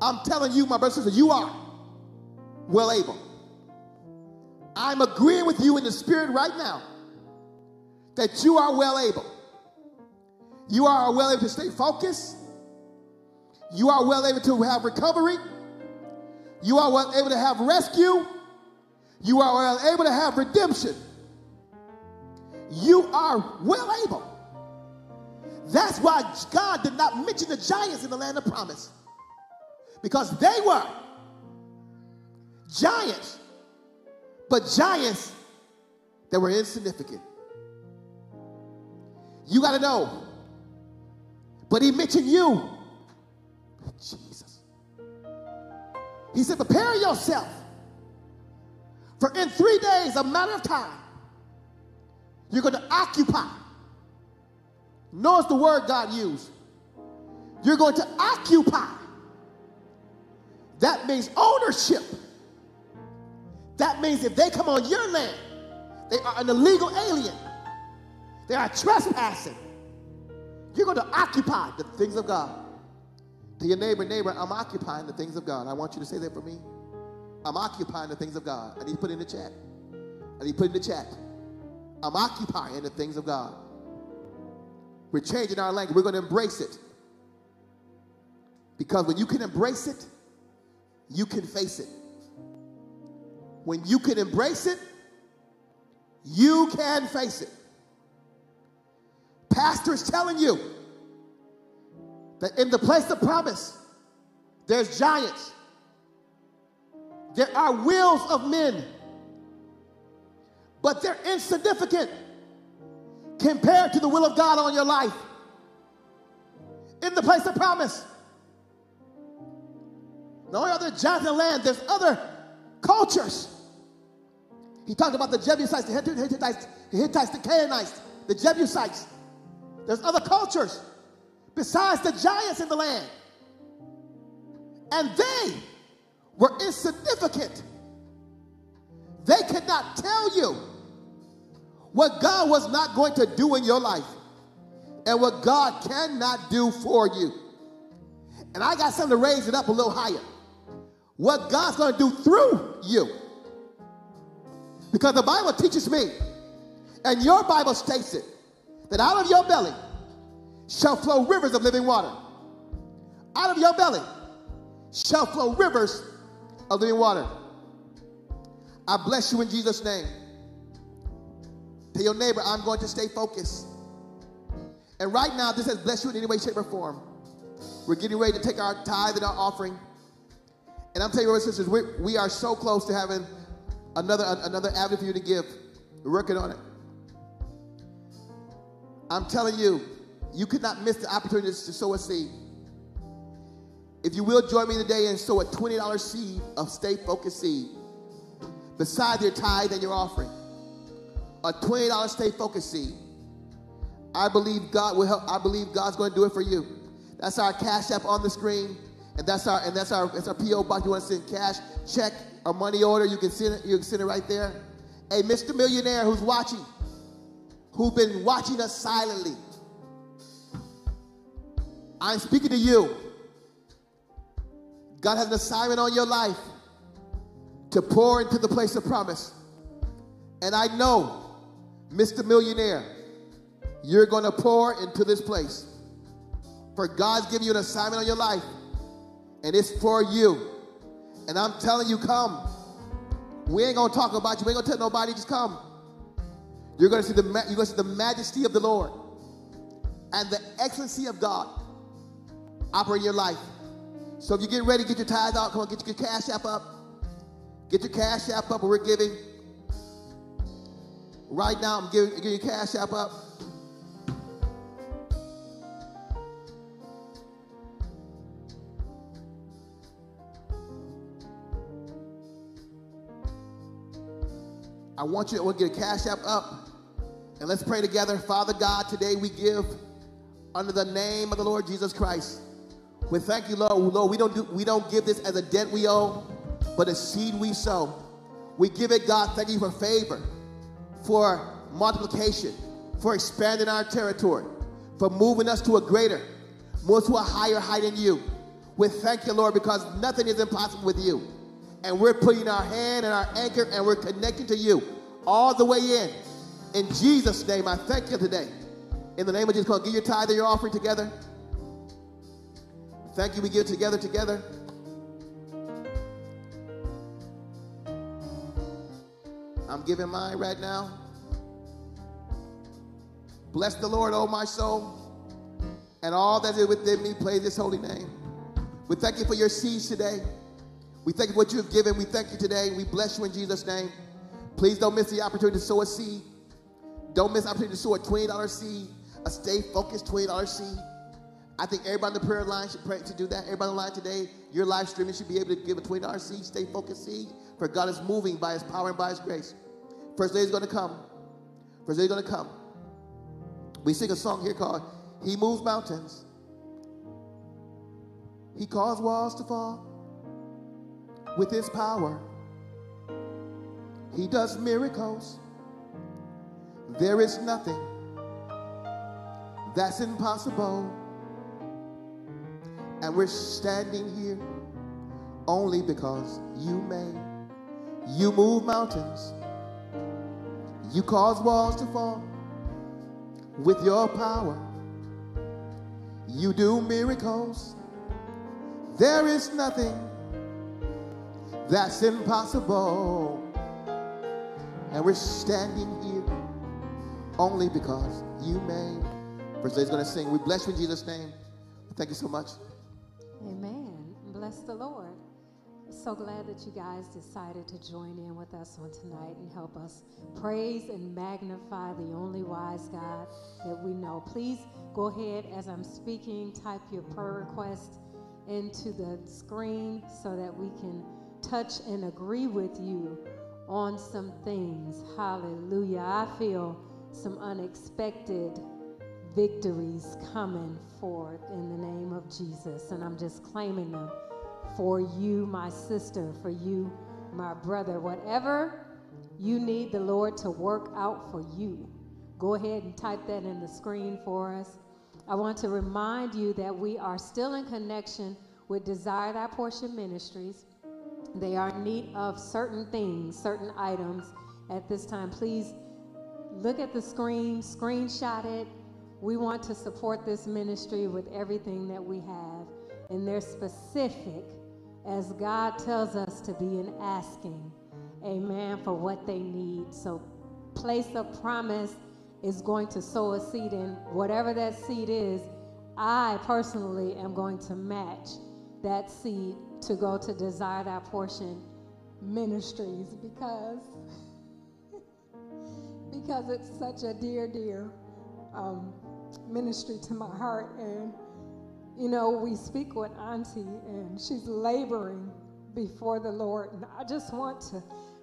I'm telling you, my brothers and sisters, you are well able. I'm agreeing with you in the spirit right now that you are well able. You are well able to stay focused. You are well able to have recovery. You are well able to have rescue. You are well able to have redemption. You are well able. That's why God did not mention the giants in the land of promise, because they were giants, but giants that were insignificant. You got to know. But he mentioned you. Jesus. He said, prepare yourself. For in three days, a matter of time, you're going to occupy. Notice the word God used. You're going to occupy. That means ownership. That means if they come on your land, they are an illegal alien. They are trespassing. You're going to occupy the things of God. To your neighbor, neighbor, I'm occupying the things of God. I want you to say that for me. I'm occupying the things of God. I need to put it in the chat. I need to put it in the chat. I'm occupying the things of God. We're changing our language. We're going to embrace it. Because when you can embrace it, you can face it. When you can embrace it, you can face it. Pastor is telling you that in the place of promise, there's giants. There are wills of men, but they're insignificant compared to the will of God on your life. in the place of promise. The only other Jonathan land, there's other cultures. He talked about the Jebusites, the Hittites, the Hittites, the Canaanites, the Jebusites. There's other cultures besides the giants in the land. And they were insignificant. They could not tell you what God was not going to do in your life and what God cannot do for you. And I got something to raise it up a little higher. What God's going to do through you. Because the Bible teaches me, and your Bible states it, that out of your belly shall flow rivers of living water. Out of your belly shall flow rivers of living water. I bless you in Jesus' name. Tell your neighbor, I'm going to stay focused. And right now, this has blessed you in any way, shape, or form. We're getting ready to take our tithe and our offering. And I'm telling you, sisters, we, we are so close to having another, another avenue for you to give. We're working on it. I'm telling you, you could not miss the opportunity to sow a seed. If you will, join me today and sow a twenty dollar seed of Stay Focused seed. Beside your tithe and your offering, a twenty dollar Stay Focused seed. I believe God will help. I believe God's going to do it for you. That's our Cash App on the screen, and that's our and that's our that's our P O box. You want to send cash, check, or money order? You can send it. You can send it right there. Hey, Mister Millionaire, who's watching, who's been watching us silently? I'm speaking to you. God has an assignment on your life to pour into the place of promise. And I know, Mister Millionaire, you're going to pour into this place. For God's giving you an assignment on your life, and it's for you. And I'm telling you, come. We ain't going to talk about you. We ain't going to tell nobody. Just come. You're going to see the, you're going to see the majesty of the Lord and the excellency of God operate in your life. So if you get ready, get your tithe out. Come on, get your Cash App up. Get your Cash App up, we're giving. Right now, I'm giving, giving your Cash App up. I want you to get a Cash App up, and let's pray together. Father God, today we give under the name of the Lord Jesus Christ. We thank you, Lord. Lord, we don't do, we don't give this as a debt we owe, but a seed we sow. We give it, God, thank you for favor, for multiplication, for expanding our territory, for moving us to a greater, more to a higher height in you. We thank you, Lord, because nothing is impossible with you. And we're putting our hand and our anchor and we're connecting to you all the way in. In Jesus' name, I thank you today. In the name of Jesus, give your tithe and your offering together. Thank you, we give together, together. I'm giving mine right now. Bless the Lord, O my soul, and all that is within me, praise his holy name. We thank you for your seeds today. We thank you for what you have given. We thank you today. We bless you in Jesus' name. Please don't miss the opportunity to sow a seed. Don't miss the opportunity to sow a twenty dollar seed, a Stay Focused twenty dollar seed. I think everybody on the prayer line should pray to do that. Everybody on the line today, your live streaming should be able to give a twenty dollar seed, Stay Focused seed. For God is moving by his power and by his grace. First Lady is going to come. First Lady is going to come. We sing a song here called, He Moves Mountains. He caused walls to fall with his power. He does miracles. There is nothing that's impossible. And we're standing here only because you made. You move mountains. You cause walls to fall with your power. You do miracles. There is nothing that's impossible. And we're standing here only because you made. First Lady's going to sing. We bless you in Jesus' name. Thank you so much. Amen. Bless the Lord. I'm so glad that you guys decided to join in with us on tonight and help us praise and magnify the only wise God that we know. Please go ahead as I'm speaking, type your prayer request into the screen so that we can touch and agree with you on some things. Hallelujah. I feel some unexpected victories coming forth in the name of Jesus, and I'm just claiming them for you, my sister, for you, my brother. Whatever you need the Lord to work out for you, go ahead and type that in the screen for us. I want to remind you that we are still in connection with Desire Thy Portion Ministries. They are in need of certain things, certain items at this time. Please look at the screen, screenshot it. We want to support this ministry with everything that we have. And they're specific as God tells us to be in asking, amen, for what they need. So place of promise is going to sow a seed, in whatever that seed is, I personally am going to match that seed to go to Desire Thy Portion Ministries because, because it's such a dear, dear um, ministry to my heart. And you know, we speak with Auntie, and she's laboring before the Lord. And I just want to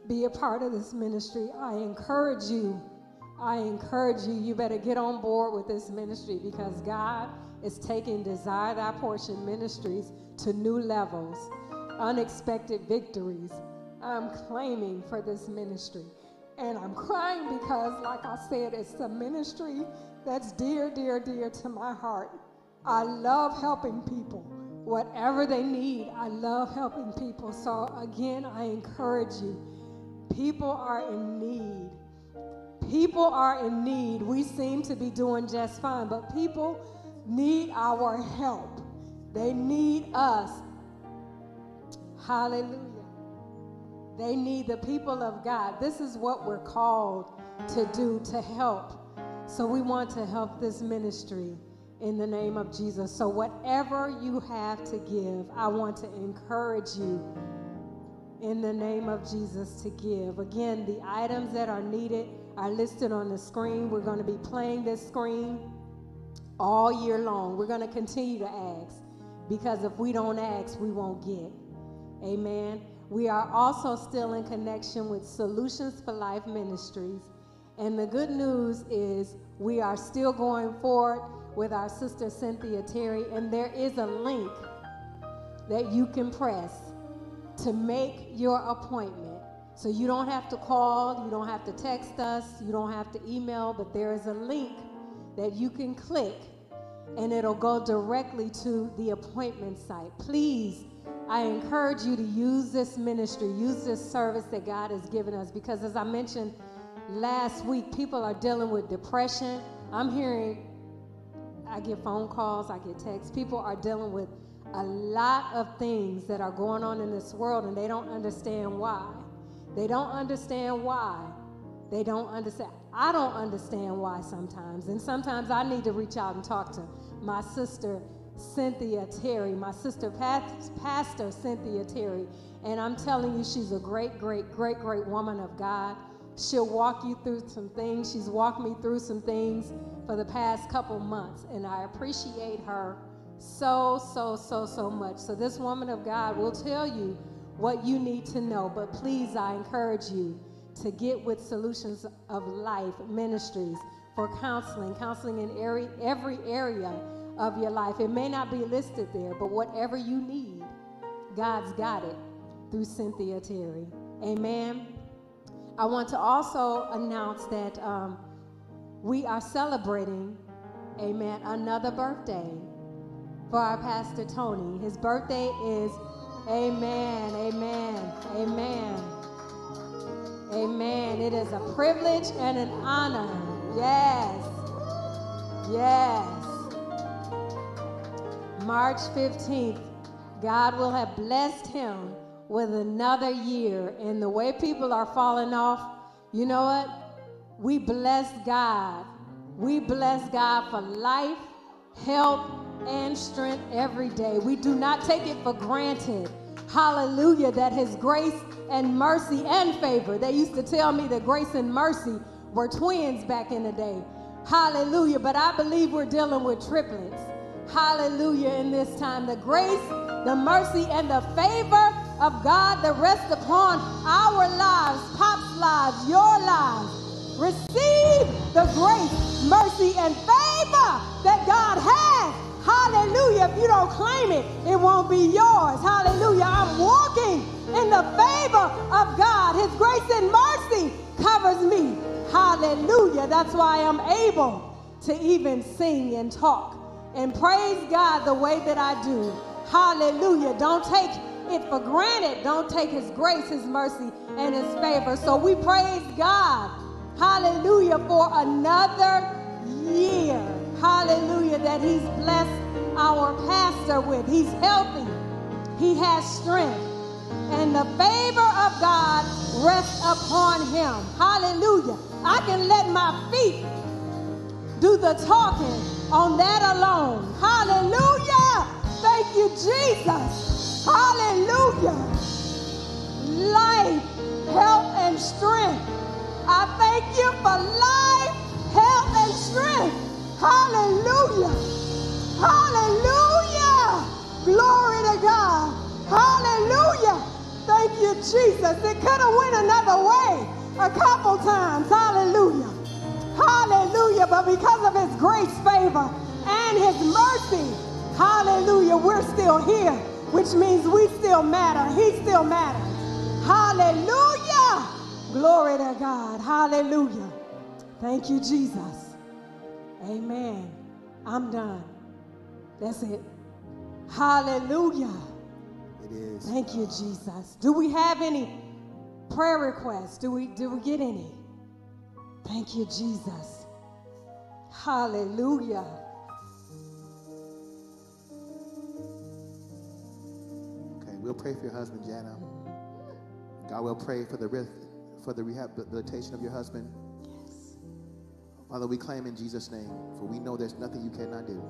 be a part of this ministry. I encourage you. I encourage you. You better get on board with this ministry because God is taking Desire Thy Portion Ministries to new levels, unexpected victories. I'm claiming for this ministry. And I'm crying because, like I said, it's a ministry that's dear, dear, dear to my heart. I love helping people, whatever they need. I love helping people. So again, I encourage you, people are in need. People are in need. We seem to be doing just fine, but people need our help. They need us. Hallelujah. They need the people of God. This is what we're called to do, to help. So we want to help this ministry in the name of Jesus. So whatever you have to give, I want to encourage you in the name of Jesus to give. Again, the items that are needed are listed on the screen. We're going to be playing this screen all year long. We're going to continue to ask because if we don't ask, we won't get. Amen. We are also still in connection with Solutions for Life Ministries. And the good news is we are still going forward with our sister Cynthia Terry, and there is a link that you can press to make your appointment. So you don't have to call, you don't have to text us, you don't have to email, but there is a link that you can click and it'll go directly to the appointment site. Please, I encourage you to use this ministry, use this service that God has given us, because as I mentioned last week, people are dealing with depression. I'm hearing I get phone calls, I get texts. People are dealing with a lot of things that are going on in this world, and they don't understand why. They don't understand why. They don't understand. I don't understand why sometimes, and sometimes I need to reach out and talk to my sister, Cynthia Terry, my sister, Pastor Cynthia Terry, and I'm telling you, she's a great, great, great, great woman of God. She'll walk you through some things. She's walked me through some things for the past couple months, and I appreciate her so, so, so, so much. So this woman of God will tell you what you need to know, but please, I encourage you to get with Solutions of Life Ministries for counseling, counseling in every, every area of your life. It may not be listed there, but whatever you need, God's got it through Cynthia Terry. Amen. I want to also announce that um, we are celebrating, amen, another birthday for our Pastor Tony. His birthday is, amen, amen, amen, amen. It is a privilege and an honor. Yes, yes. March fifteenth, God will have blessed him with another year. And the way people are falling off, you know what? We bless God. We bless God for life, health, and strength every day. We do not take it for granted. Hallelujah, that his grace and mercy and favor. They used to tell me that grace and mercy were twins back in the day. Hallelujah, but I believe we're dealing with triplets. Hallelujah, in this time. The grace, the mercy, and the favor of God that rests upon our lives, Pop's lives, your lives. Receive the grace, mercy, and favor that God has. Hallelujah. If you don't claim it, it won't be yours. Hallelujah. I'm walking in the favor of God. His grace and mercy covers me. Hallelujah. That's why I'm able to even sing and talk and praise God the way that I do. Hallelujah. Don't take it for granted. Don't take his grace, his mercy, and his favor. So we praise God. Hallelujah, for another year. Hallelujah, that he's blessed our pastor with. He's healthy. He has strength. And the favor of God rests upon him. Hallelujah. I can let my feet do the talking on that alone. Hallelujah. Thank you, Jesus. Hallelujah. Life, health, and strength. I thank you for life, health, and strength. Hallelujah. Hallelujah. Glory to God. Hallelujah. Thank you, Jesus. It could have went another way a couple times. Hallelujah. Hallelujah. But because of his grace, favor, and his mercy, hallelujah, we're still here, which means we still matter. He still matters. Hallelujah. Glory to God. Hallelujah. Thank you, Jesus. Amen. I'm done. That's it. Hallelujah. It is. Thank you, Jesus. Do we have any prayer requests? Do we, do we get any? Thank you, Jesus. Hallelujah. Okay, we'll pray for your husband, Jana. God will pray for the rest. For the rehabilitation of your husband. Yes. Father, we claim in Jesus' name, for we know there's nothing you cannot do.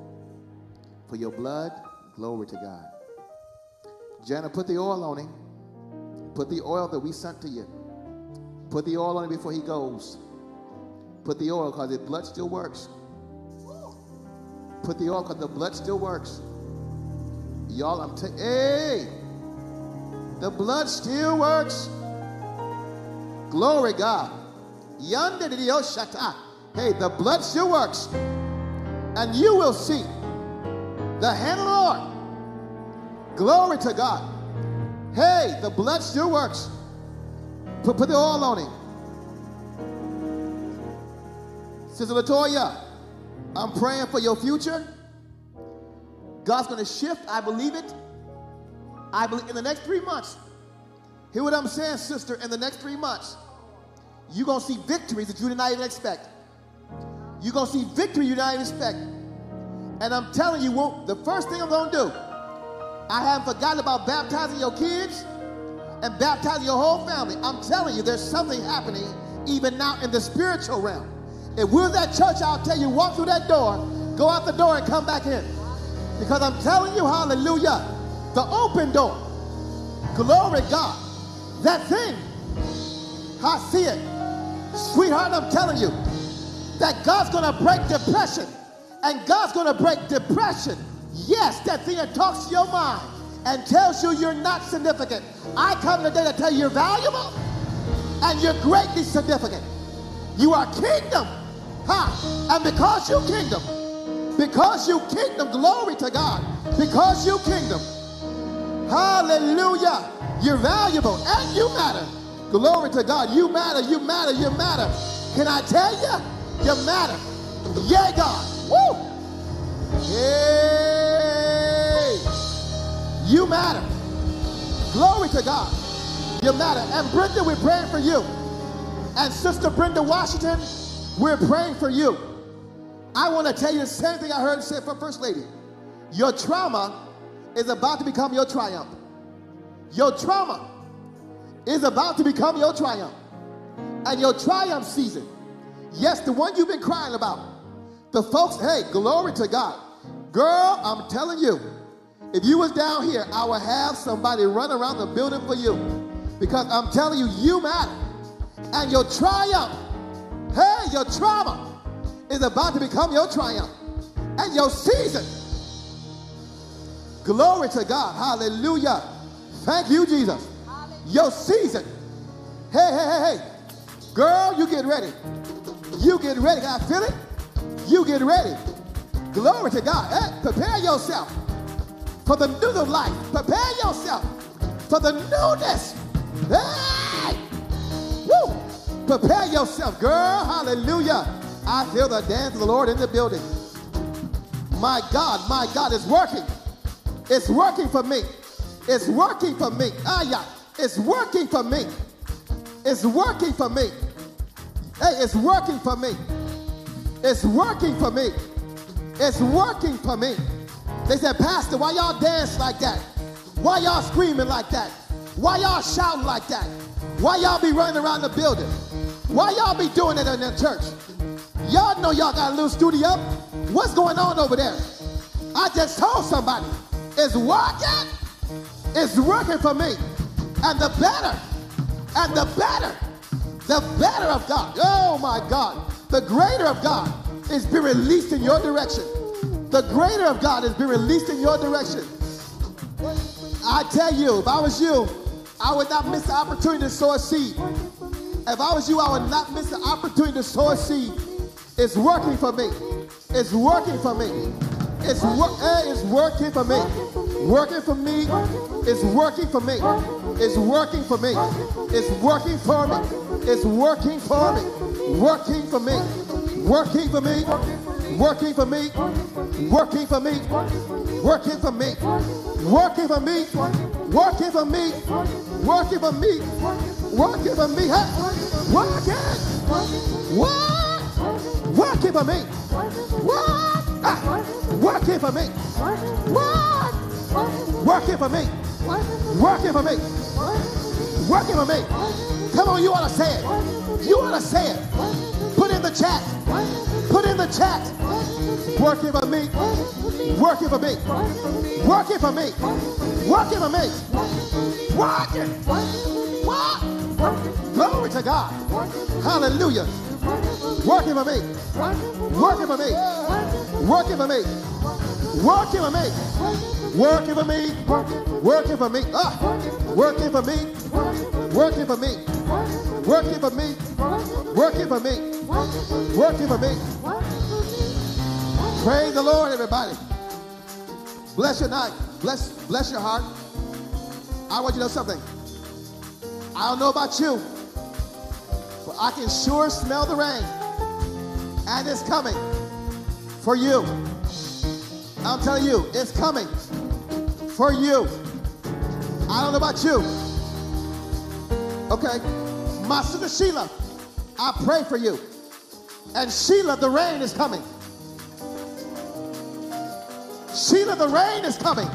For your blood, glory to God. Jana, put the oil on him. Put the oil that we sent to you. Put the oil on him before he goes. Put the oil, because the blood still works. Put the oil, because the blood still works. Y'all, I'm telling, hey! The blood still works. Glory God. Yonder did yo shata. Hey, the blood still works. And you will see the hand of the Lord. Glory to God. Hey, the blood still works. Put, put the oil on him. Sister Latoya, I'm praying for your future. God's going to shift. I believe it. I believe in the next three months. Hear what I'm saying, sister. In the next three months. You're going to see victories that you did not even expect. You're going to see victory you did not even expect. And I'm telling you, well, the first thing I'm going to do, I haven't forgotten about baptizing your kids and baptizing your whole family. I'm telling you, there's something happening even now in the spiritual realm. If we're that church, I'll tell you, walk through that door, go out the door, and come back in. Because I'm telling you, hallelujah, the open door, glory God, that thing, I see it. Sweetheart, I'm telling you that God's going to break depression. And God's going to break depression. Yes, that thing that talks to your mind and tells you you're not significant. I come today to tell you you're valuable and you're greatly significant. You are kingdom. Huh? And because you're kingdom, because you're kingdom, glory to God, because you're kingdom, hallelujah, you're valuable and you matter. Glory to God. You matter, you matter, you matter. Can I tell you? You matter. Yeah, God. Woo! Hey! You matter. Glory to God. You matter. And Brenda, we're praying for you. And Sister Brenda Washington, we're praying for you. I want to tell you the same thing I heard said from First Lady. Your trauma is about to become your triumph. Your trauma is about to become your triumph, and your triumph season. Yes, the one you've been crying about. The folks, hey, glory to God. Girl, I'm telling you, If you was down here, I would have somebody run around the building for you. Because I'm telling you, you matter. And your triumph, hey, your trauma is about to become your triumph. And your season. Glory to God. Hallelujah. Thank you, Jesus. Hallelujah. Your season. Hey, hey, hey, hey. Girl, you get ready. You get ready. Can I feel it? You get ready. Glory to God. Hey, prepare yourself for the newness of life. Prepare yourself for the newness. Hey! Woo! Prepare yourself, girl. Hallelujah. I feel the dance of the Lord in the building. My God, my God, it's working. It's working for me. It's working for me. Ah, yeah. It's working for me. It's working for me. Hey, it's working for me. It's working for me. It's working for me. They said, Pastor, why y'all dance like that? Why y'all screaming like that? Why y'all shouting like that? Why y'all be running around the building? Why y'all be doing it in the church? Y'all know y'all got a little studio. What's going on over there? I just told somebody, it's working. It's working for me. And the better, and the better, the better of God. Oh my God. The greater of God is being released in your direction. The greater of God is being released in your direction. I tell you, if I was you, I would not miss the opportunity to sow a seed. If I was you, I would not miss the opportunity to sow a seed. It's working for me. It's working for me. It's, wor- uh, it's working for me. Working for me. It's working for me. It's working for me. It's working for me. It's working for me. Working for me. Working for me. Working for me. Working for me. Working for me. Working for me. Working for me. Working for me. Working for me. Working. What? Working for me. What? Working for me. What? Working for me. Working for me. Working for me. Come on, you ought to say it. You ought to say it. Put in the chat. Put in the chat. Working for me. Working for me. Working for me. Working for me. Working. What? Glory to God. Hallelujah. Working for me. Working for me. Working for me. Working for me. Working for me. Working for me. Working for me. Working for me. Working for me. Working for me. Working for me. Praise the Lord, everybody. Bless your night. Bless, bless your heart. I want you to know something. I don't know about you, but I can sure smell the rain. And it's coming for you. I'm telling you, it's coming for you. I don't know about you. Okay. My sister Sheila, I pray for you. And Sheila, the rain is coming. Sheila, the rain is coming.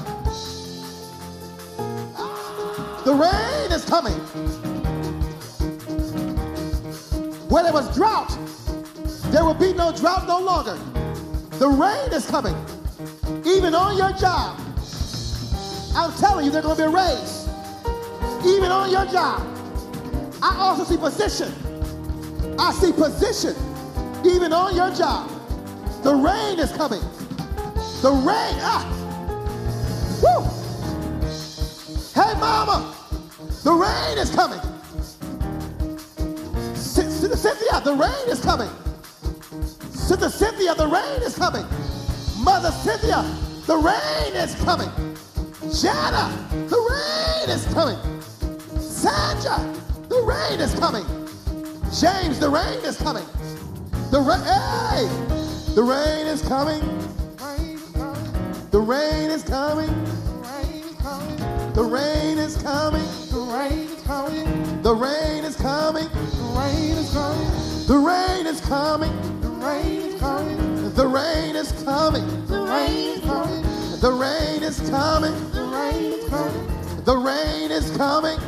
The rain is coming. When it was drought, there will be no drought no longer. The rain is coming. Even on your job. I'm telling you, there's going to be a raise. Even on your job. I also see position. I see position. Even on your job. The rain is coming. The rain. Ah. Woo. Hey, mama. The rain is coming. Cynthia, the rain is coming. Sister Cynthia, the rain is coming. Mother Cynthia, the rain is coming. Jana, the rain is coming. Sandra, the rain is coming. James, the rain is coming. The rain, hey, the rain is coming. The rain is coming. The rain is coming. The rain is coming. The rain is coming. The rain is coming. The rain is coming. The rain is coming. The rain is coming. The rain is coming. The rain is coming. The rain is coming. The rain is coming.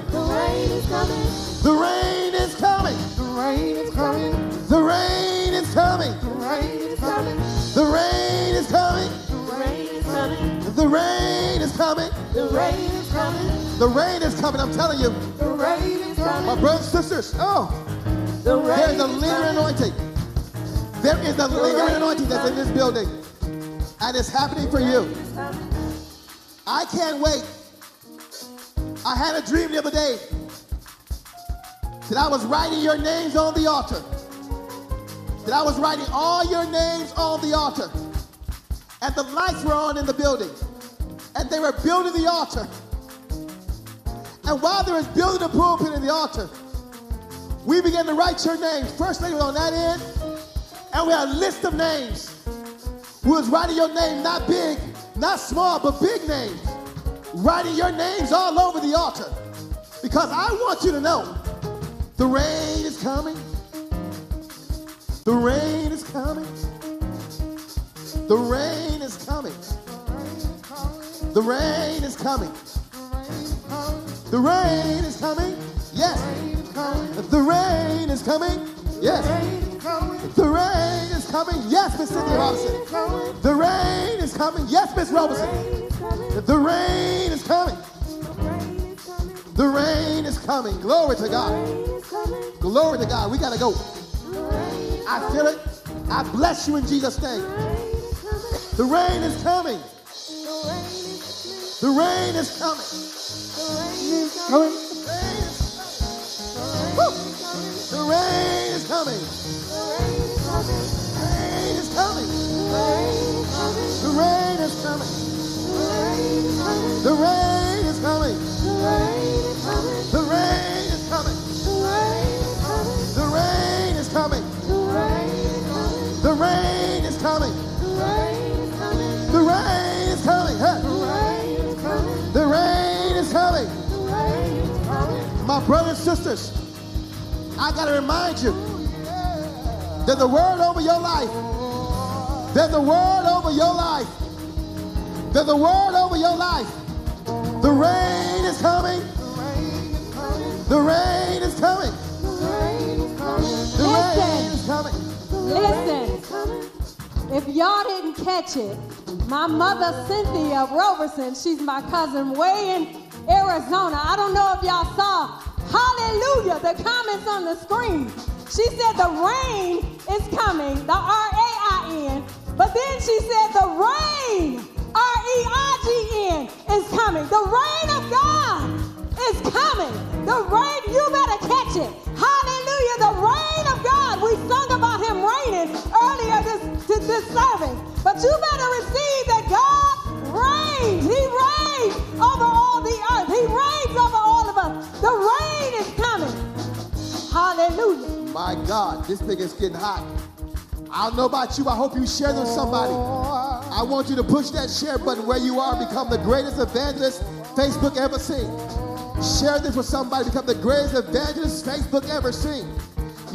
The rain is coming. The rain is coming. The rain is coming. The rain is coming. The rain is coming. The rain is coming. The rain is coming. The rain is coming. The rain is coming. The rain is coming. I'm telling you. The rain is coming. My brothers and sisters. Oh. The rain There's a lingering anointing. There is a lingering anointing that's in this building. And it's happening for you. I can't wait. I had a dream the other day that I was writing your names on the altar. That I was writing all your names on the altar. And the lights were on in the building. And they were building the altar. And while they were building the pulpit and the altar, we began to write your names. First lady was on that end. And we had a list of names. We was writing your name, not big, not small, but big names. Writing your names all over the altar. Because I want you to know, the rain is coming. The rain is coming. The rain is coming. The rain is coming. The rain is coming. Yes. The rain is coming. Yes. The rain is coming. Yes, Miss Cynthia Robinson. The rain is coming. Yes, Miss Robinson. The rain is coming. The rain is coming. Glory to God. Glory to God. We gotta go. I feel it. I bless you in Jesus' name. The rain is coming. The rain is coming. The rain is coming. The rain is coming. The rain is coming. The rain is coming. The rain is coming. The rain is coming. The rain is coming. The rain is coming. The rain is coming. My brothers and sisters, I got to remind you that the word over your life, that the word over your life, that the word over your life, the rain is coming. The rain is coming. The rain is coming. Listen, if y'all didn't catch it, my mother, Cynthia Roberson, she's my cousin way in Arizona. I don't know if y'all saw, hallelujah, the comments on the screen. She said the rain is coming, the R A I N. But then she said the rain, R E I G N, is coming. The rain of God is coming. The rain, you better catch it. Hallelujah, the rain of God. We sung about him raining earlier this, this, this service. But you better receive that God reigns. He reigns over all the earth. He reigns over all of us. The rain is coming. Hallelujah. My God, this thing is getting hot. I don't know about you. I hope you share this with somebody. I want you to push that share button where you are. Become the greatest evangelist Facebook ever seen. Share this with somebody. Become the greatest evangelist Facebook ever seen.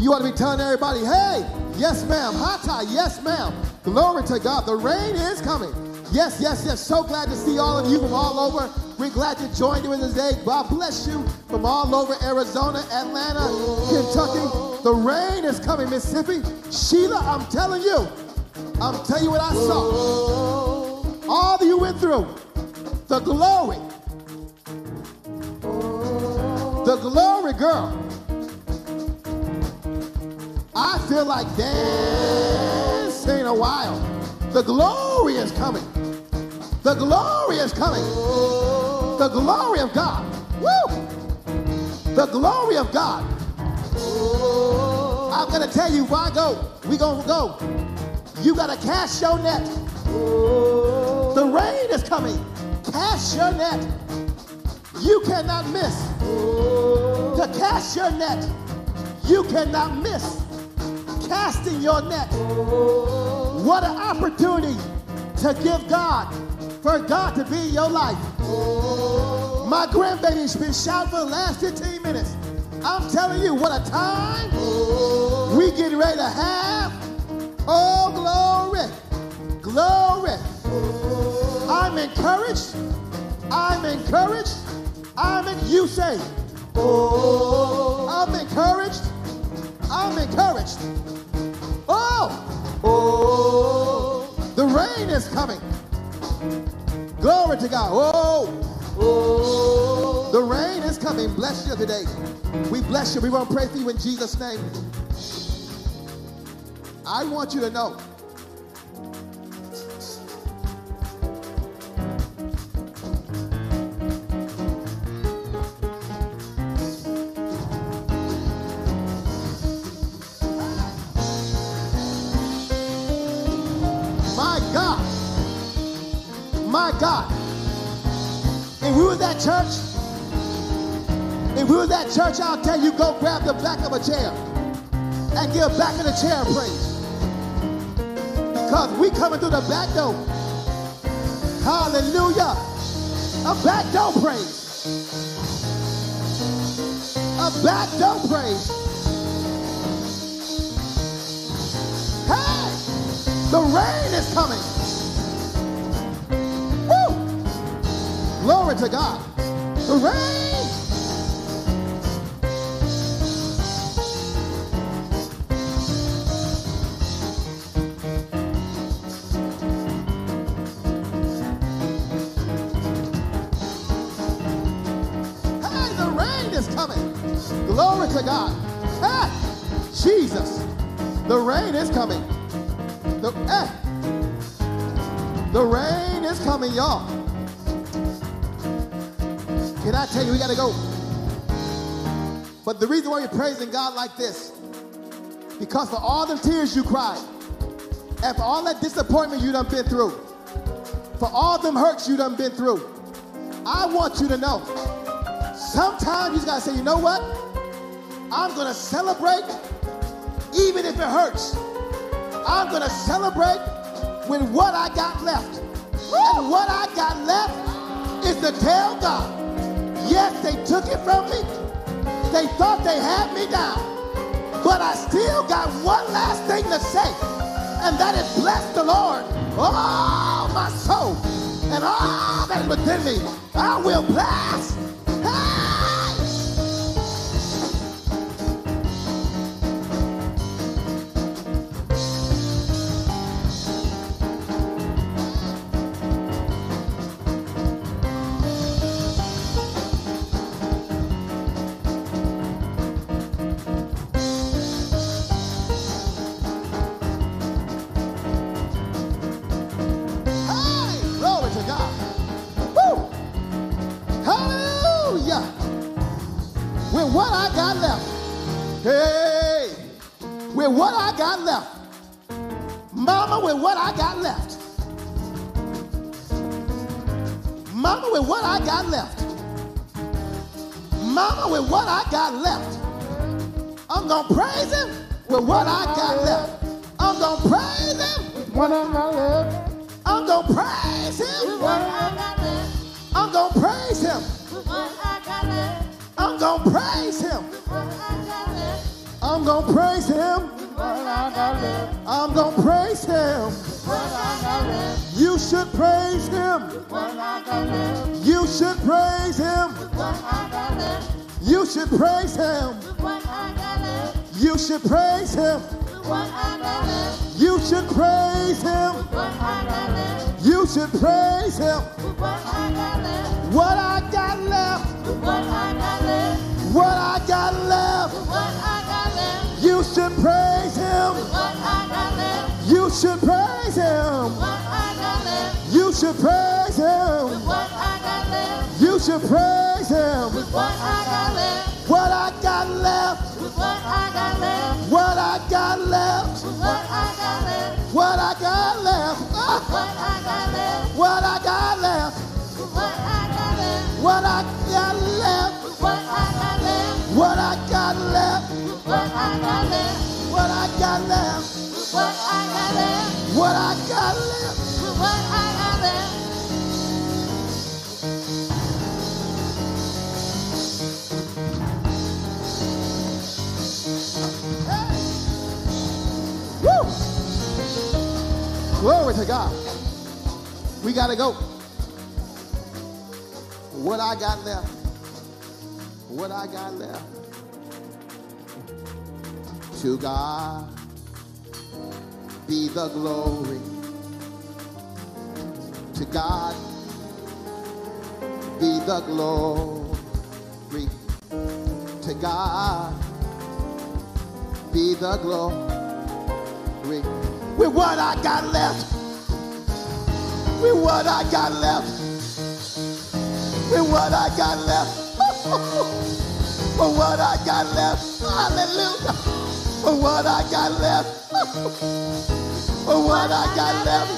You ought to be telling everybody, hey, yes, ma'am. Hata, yes, ma'am. Glory to God. The rain is coming. Yes, yes, yes. So glad to see all of you from all over. We're glad you joined you in this day. God bless you from all over Arizona, Atlanta, Kentucky. The rain is coming, Mississippi. Sheila, I'm telling you. I'm telling you what I saw. All that you went through. The glory. The glory, girl. I feel like dancing a while. The glory is coming. The glory is coming. The glory of God. Woo! The glory of God. I'm going to tell you why go. We're going to go. You got to cast your net. The rain is coming. Cast your net. You cannot miss. To cast your net. You cannot miss. Casting your net. What an opportunity to give God, for God to be in your life. My grandbaby's been shouting for the last fifteen minutes. I'm telling you, what a time we getting ready to have. Oh, glory, glory. I'm encouraged, I'm encouraged, I'm in, you say, oh, I'm encouraged, I'm encouraged. Oh, oh, the rain is coming. Glory to God. Oh, oh. The rain is coming. Bless you today. We bless you. We're going to pray for you in Jesus' name. I want you to know God. If we was at church, if we was at church, I'll tell you, go grab the back of a chair and give back of the chair praise. Because we coming through the back door. Hallelujah. A back door praise. A back door praise. Hey! The rain is coming. Glory to God. The rain. Hey, the rain is coming. Glory to God. Hey, Jesus. The rain is coming. The, hey, the rain is coming, y'all. Can I tell you, we got to go. But the reason why you're praising God like this, because for all the tears you cried, and for all that disappointment you done been through, for all them hurts you done been through, I want you to know, sometimes you just got to say, you know what? I'm going to celebrate even if it hurts. I'm going to celebrate with what I got left. And what I got left is to tell God, yes, they took it from me. They thought they had me down. But I still got one last thing to say. And that is bless the Lord. Oh, my soul. And all that is within me. I will bless. What I got left, hey, with what I got left, mama, with what I got left, mama, with what I got left, mama, with what I got left, I'm gonna praise him with what I got left, I'm gonna praise him with what I got left, I'm gonna praise him with what I got left, I'm gonna praise him with what I got left. I'm gonna praise him. I'm gonna praise him. I'm gonna praise him. You should praise him. You should praise him. You should praise him. You should praise him. You should praise him. You should praise him. What I got left. What I got left. What I got left. What I got left. You should praise him. What I got left. You should praise him. What I got left. You should praise him. What I got left. You should praise him. What I got left. What I got left. What I got left. What I got left. What I got left. What I got left. What I got left. What I got left. What I got left, what I got left, what I got left, what I got left, what I got left, what I got left, what I got left, what I got left. Woo! Glory to God. We gotta go. What I got left, what I got left, to God be the glory, to God be the glory. To God be the glory. With what I got left, with what I got left, with what I got left, for what I got left, hallelujah, for what I got left, for what I got left,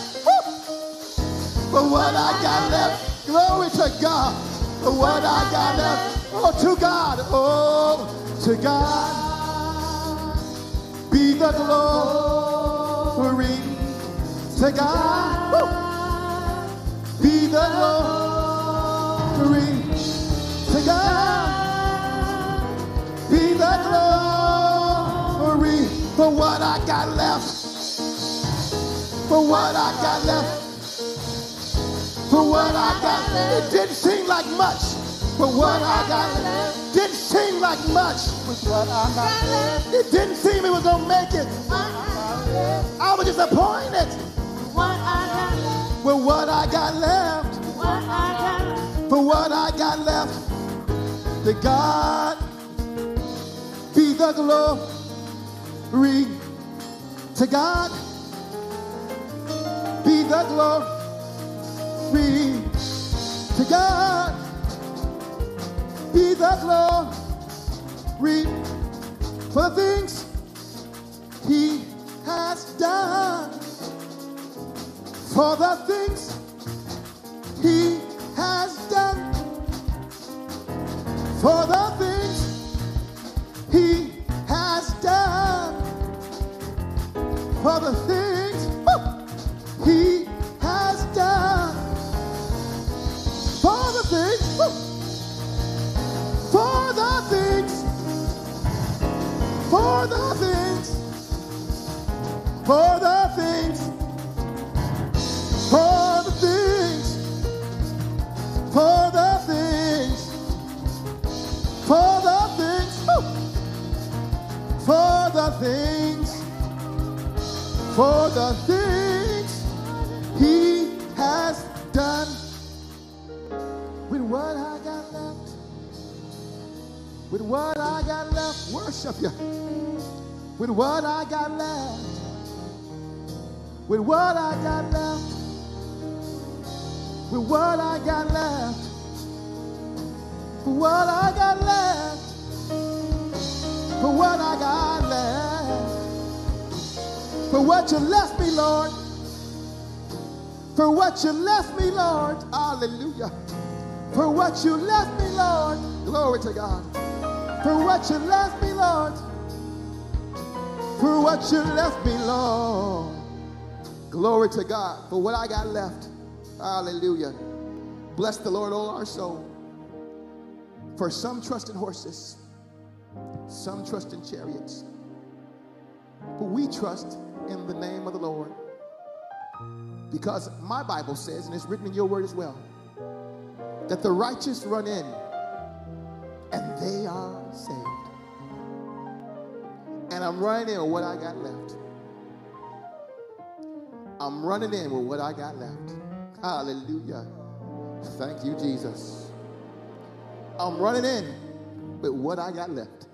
for what I got left, glory to God, for what I got left, oh to God, oh to God be the glory, to God, woo. Be the glory to God. Be the glory for what I got left. For what I got left. For what I got left. It didn't seem like much. But what I got left. Didn't seem like much. With what I got left. It didn't seem it was gonna make it. I was disappointed. What I got left. With what I got left, for what I got left, to God be the glory, to God be the glory, to God be the glory, for things he has done. For the things he has done, for the things he has done, for the things woo, he has done, for the things, woo, for the things, for the things, for the things. For the things, for the things, for the things, for the things, for the things he has done. With what I got left, with what I got left, worship you. With what I got left, with what I got left. With what I got left, for what I got left, for what I got left, for what you left me, Lord, for what you left me, Lord, hallelujah, for what you left me, Lord, glory to God, for what you left me, Lord, for what you left me, Lord, glory to God, for what I got left. Hallelujah. Bless the Lord, all our soul. For some trust in horses, some trust in chariots, but we trust in the name of the Lord. Because my Bible says, and it's written in your word as well, that the righteous run in and they are saved. And I'm running in with what I got left. I'm running in with what I got left. Hallelujah. Thank you, Jesus. I'm running in with what I got left.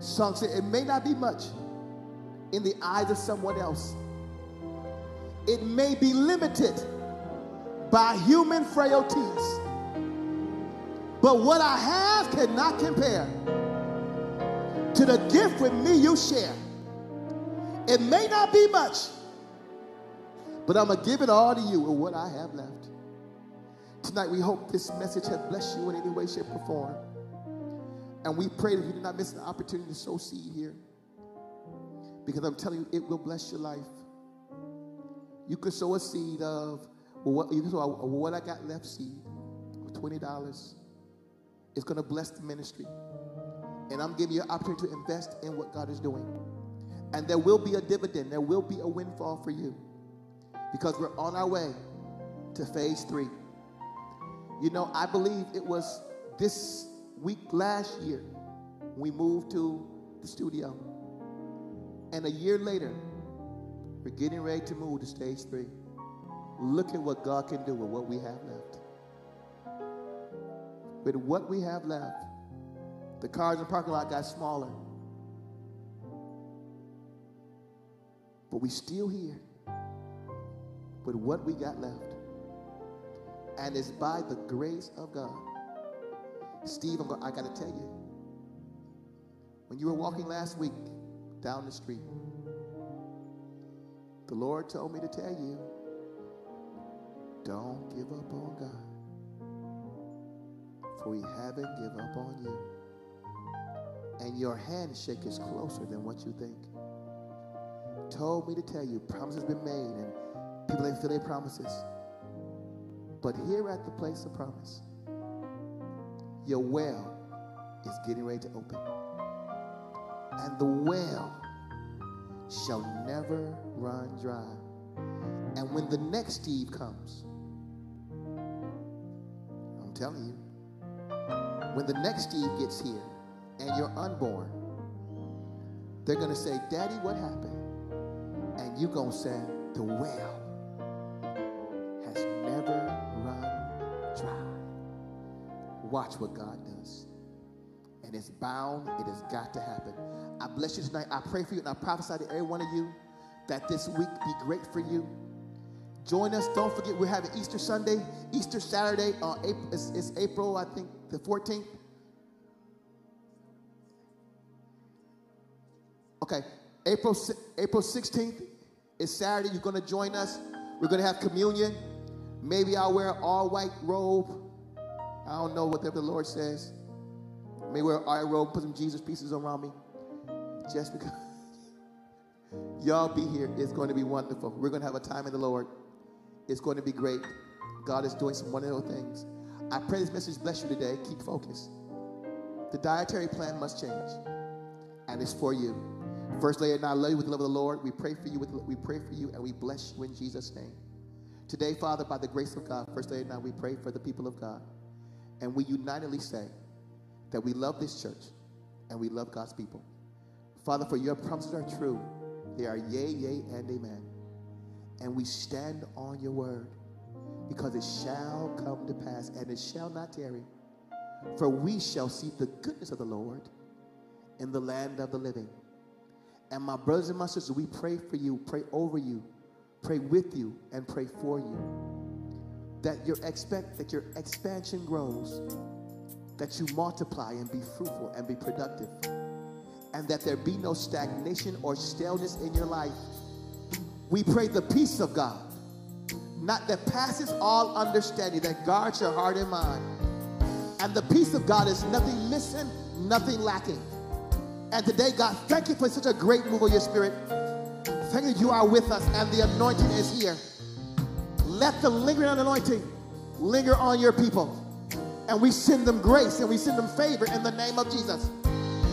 Song said, it may not be much in the eyes of someone else. It may be limited by human frailties. But what I have cannot compare to the gift with me you share. It may not be much, but I'm going to give it all to you and what I have left. Tonight, we hope this message has blessed you in any way, shape, or form. And we pray that you do not miss an opportunity to sow seed here. Because I'm telling you, it will bless your life. You could sow a seed of, what, you can sow a what I got left seed of twenty dollars. It's going to bless the ministry. And I'm giving you an opportunity to invest in what God is doing. And there will be a dividend. There will be a windfall for you. Because we're on our way to phase three. You know, I believe it was this week last year we moved to the studio. And a year later, we're getting ready to move to stage three. Look at what God can do with what we have left. with what we have left. The cars in the parking lot got smaller. But we still here with what we got left. And it's by the grace of God. Steve, I'm gonna, I got to tell you, when you were walking last week down the street, the Lord told me to tell you, don't give up on God, for he haven't given up on you. And your handshake is closer than what you think. Told me to tell you, promises been made, and people ain't feel their promises. But here at the place of promise, your well is getting ready to open. And the well shall never run dry. And when the next Steve comes, I'm telling you, when the next Steve gets here and you're unborn, they're going to say, Daddy, what happened? And you're going to say, the well has never run dry. Watch what God does. And it's bound. It has got to happen. I bless you tonight. I pray for you, and I prophesy to every one of you that this week be great for you. Join us. Don't forget, we're having Easter Sunday, Easter Saturday. Uh, April, it's, it's April, I think, the fourteenth. Okay, April April sixteenth is Saturday. You're going to join us. We're going to have communion. Maybe I'll wear an all-white robe. I don't know, whatever the Lord says. Maybe wear an all-white robe, put some Jesus pieces around me. Just because. Y'all be here. It's going to be wonderful. We're going to have a time in the Lord. It's going to be great. God is doing some wonderful things. I pray this message bless you today. Keep focused. The dietary plan must change, and it's for you. First Lady and I love you with the love of the Lord. We pray for you. With, we pray for you, and we bless you in Jesus' name. Today, Father, by the grace of God, First Lady and I, we pray for the people of God, and we unitedly say that we love this church and we love God's people. Father, for your promises are true. They are yea, yea, and amen. And we stand on your word, because it shall come to pass, and it shall not tarry. For we shall see the goodness of the Lord in the land of the living. And my brothers and my sisters, we pray for you, pray over you, pray with you, and pray for you. That your expect that your expansion grows, that you multiply and be fruitful and be productive. And that there be no stagnation or staleness in your life. We pray the peace of God, not that passes all understanding, that guards your heart and mind. And the peace of God is nothing missing, nothing lacking. And today, God, thank you for such a great move of your spirit. Thank you that you are with us, and the anointing is here. Let the lingering anointing linger on your people. And we send them grace, and we send them favor in the name of Jesus.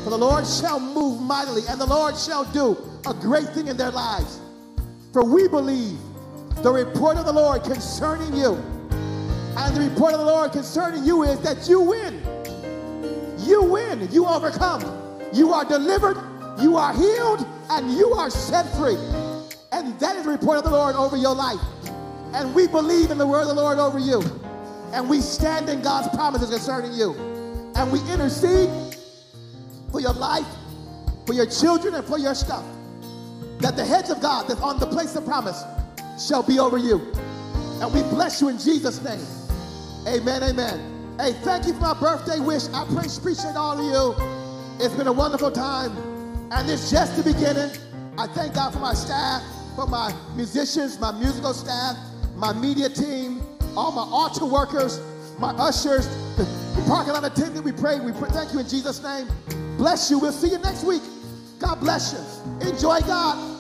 For the Lord shall move mightily, and the Lord shall do a great thing in their lives. For we believe the report of the Lord concerning you. And the report of the Lord concerning you is that you win. You win. You overcome. You are delivered. You are healed. And you are set free. And that is the report of the Lord over your life. And we believe in the word of the Lord over you. And we stand in God's promises concerning you. And we intercede for your life, for your children, and for your stuff, that the hedge of God that's on the place of promise shall be over you. And we bless you in Jesus' name. Amen, amen. Hey, thank you for my birthday wish. I pray, appreciate all of you. It's been a wonderful time, and it's just the beginning. I thank God for my staff, for my musicians, my musical staff, my media team, all my altar workers, my ushers, the parking lot attendant. We pray, we pray, thank you in Jesus' name. Bless you. We'll see you next week. God bless you. Enjoy God.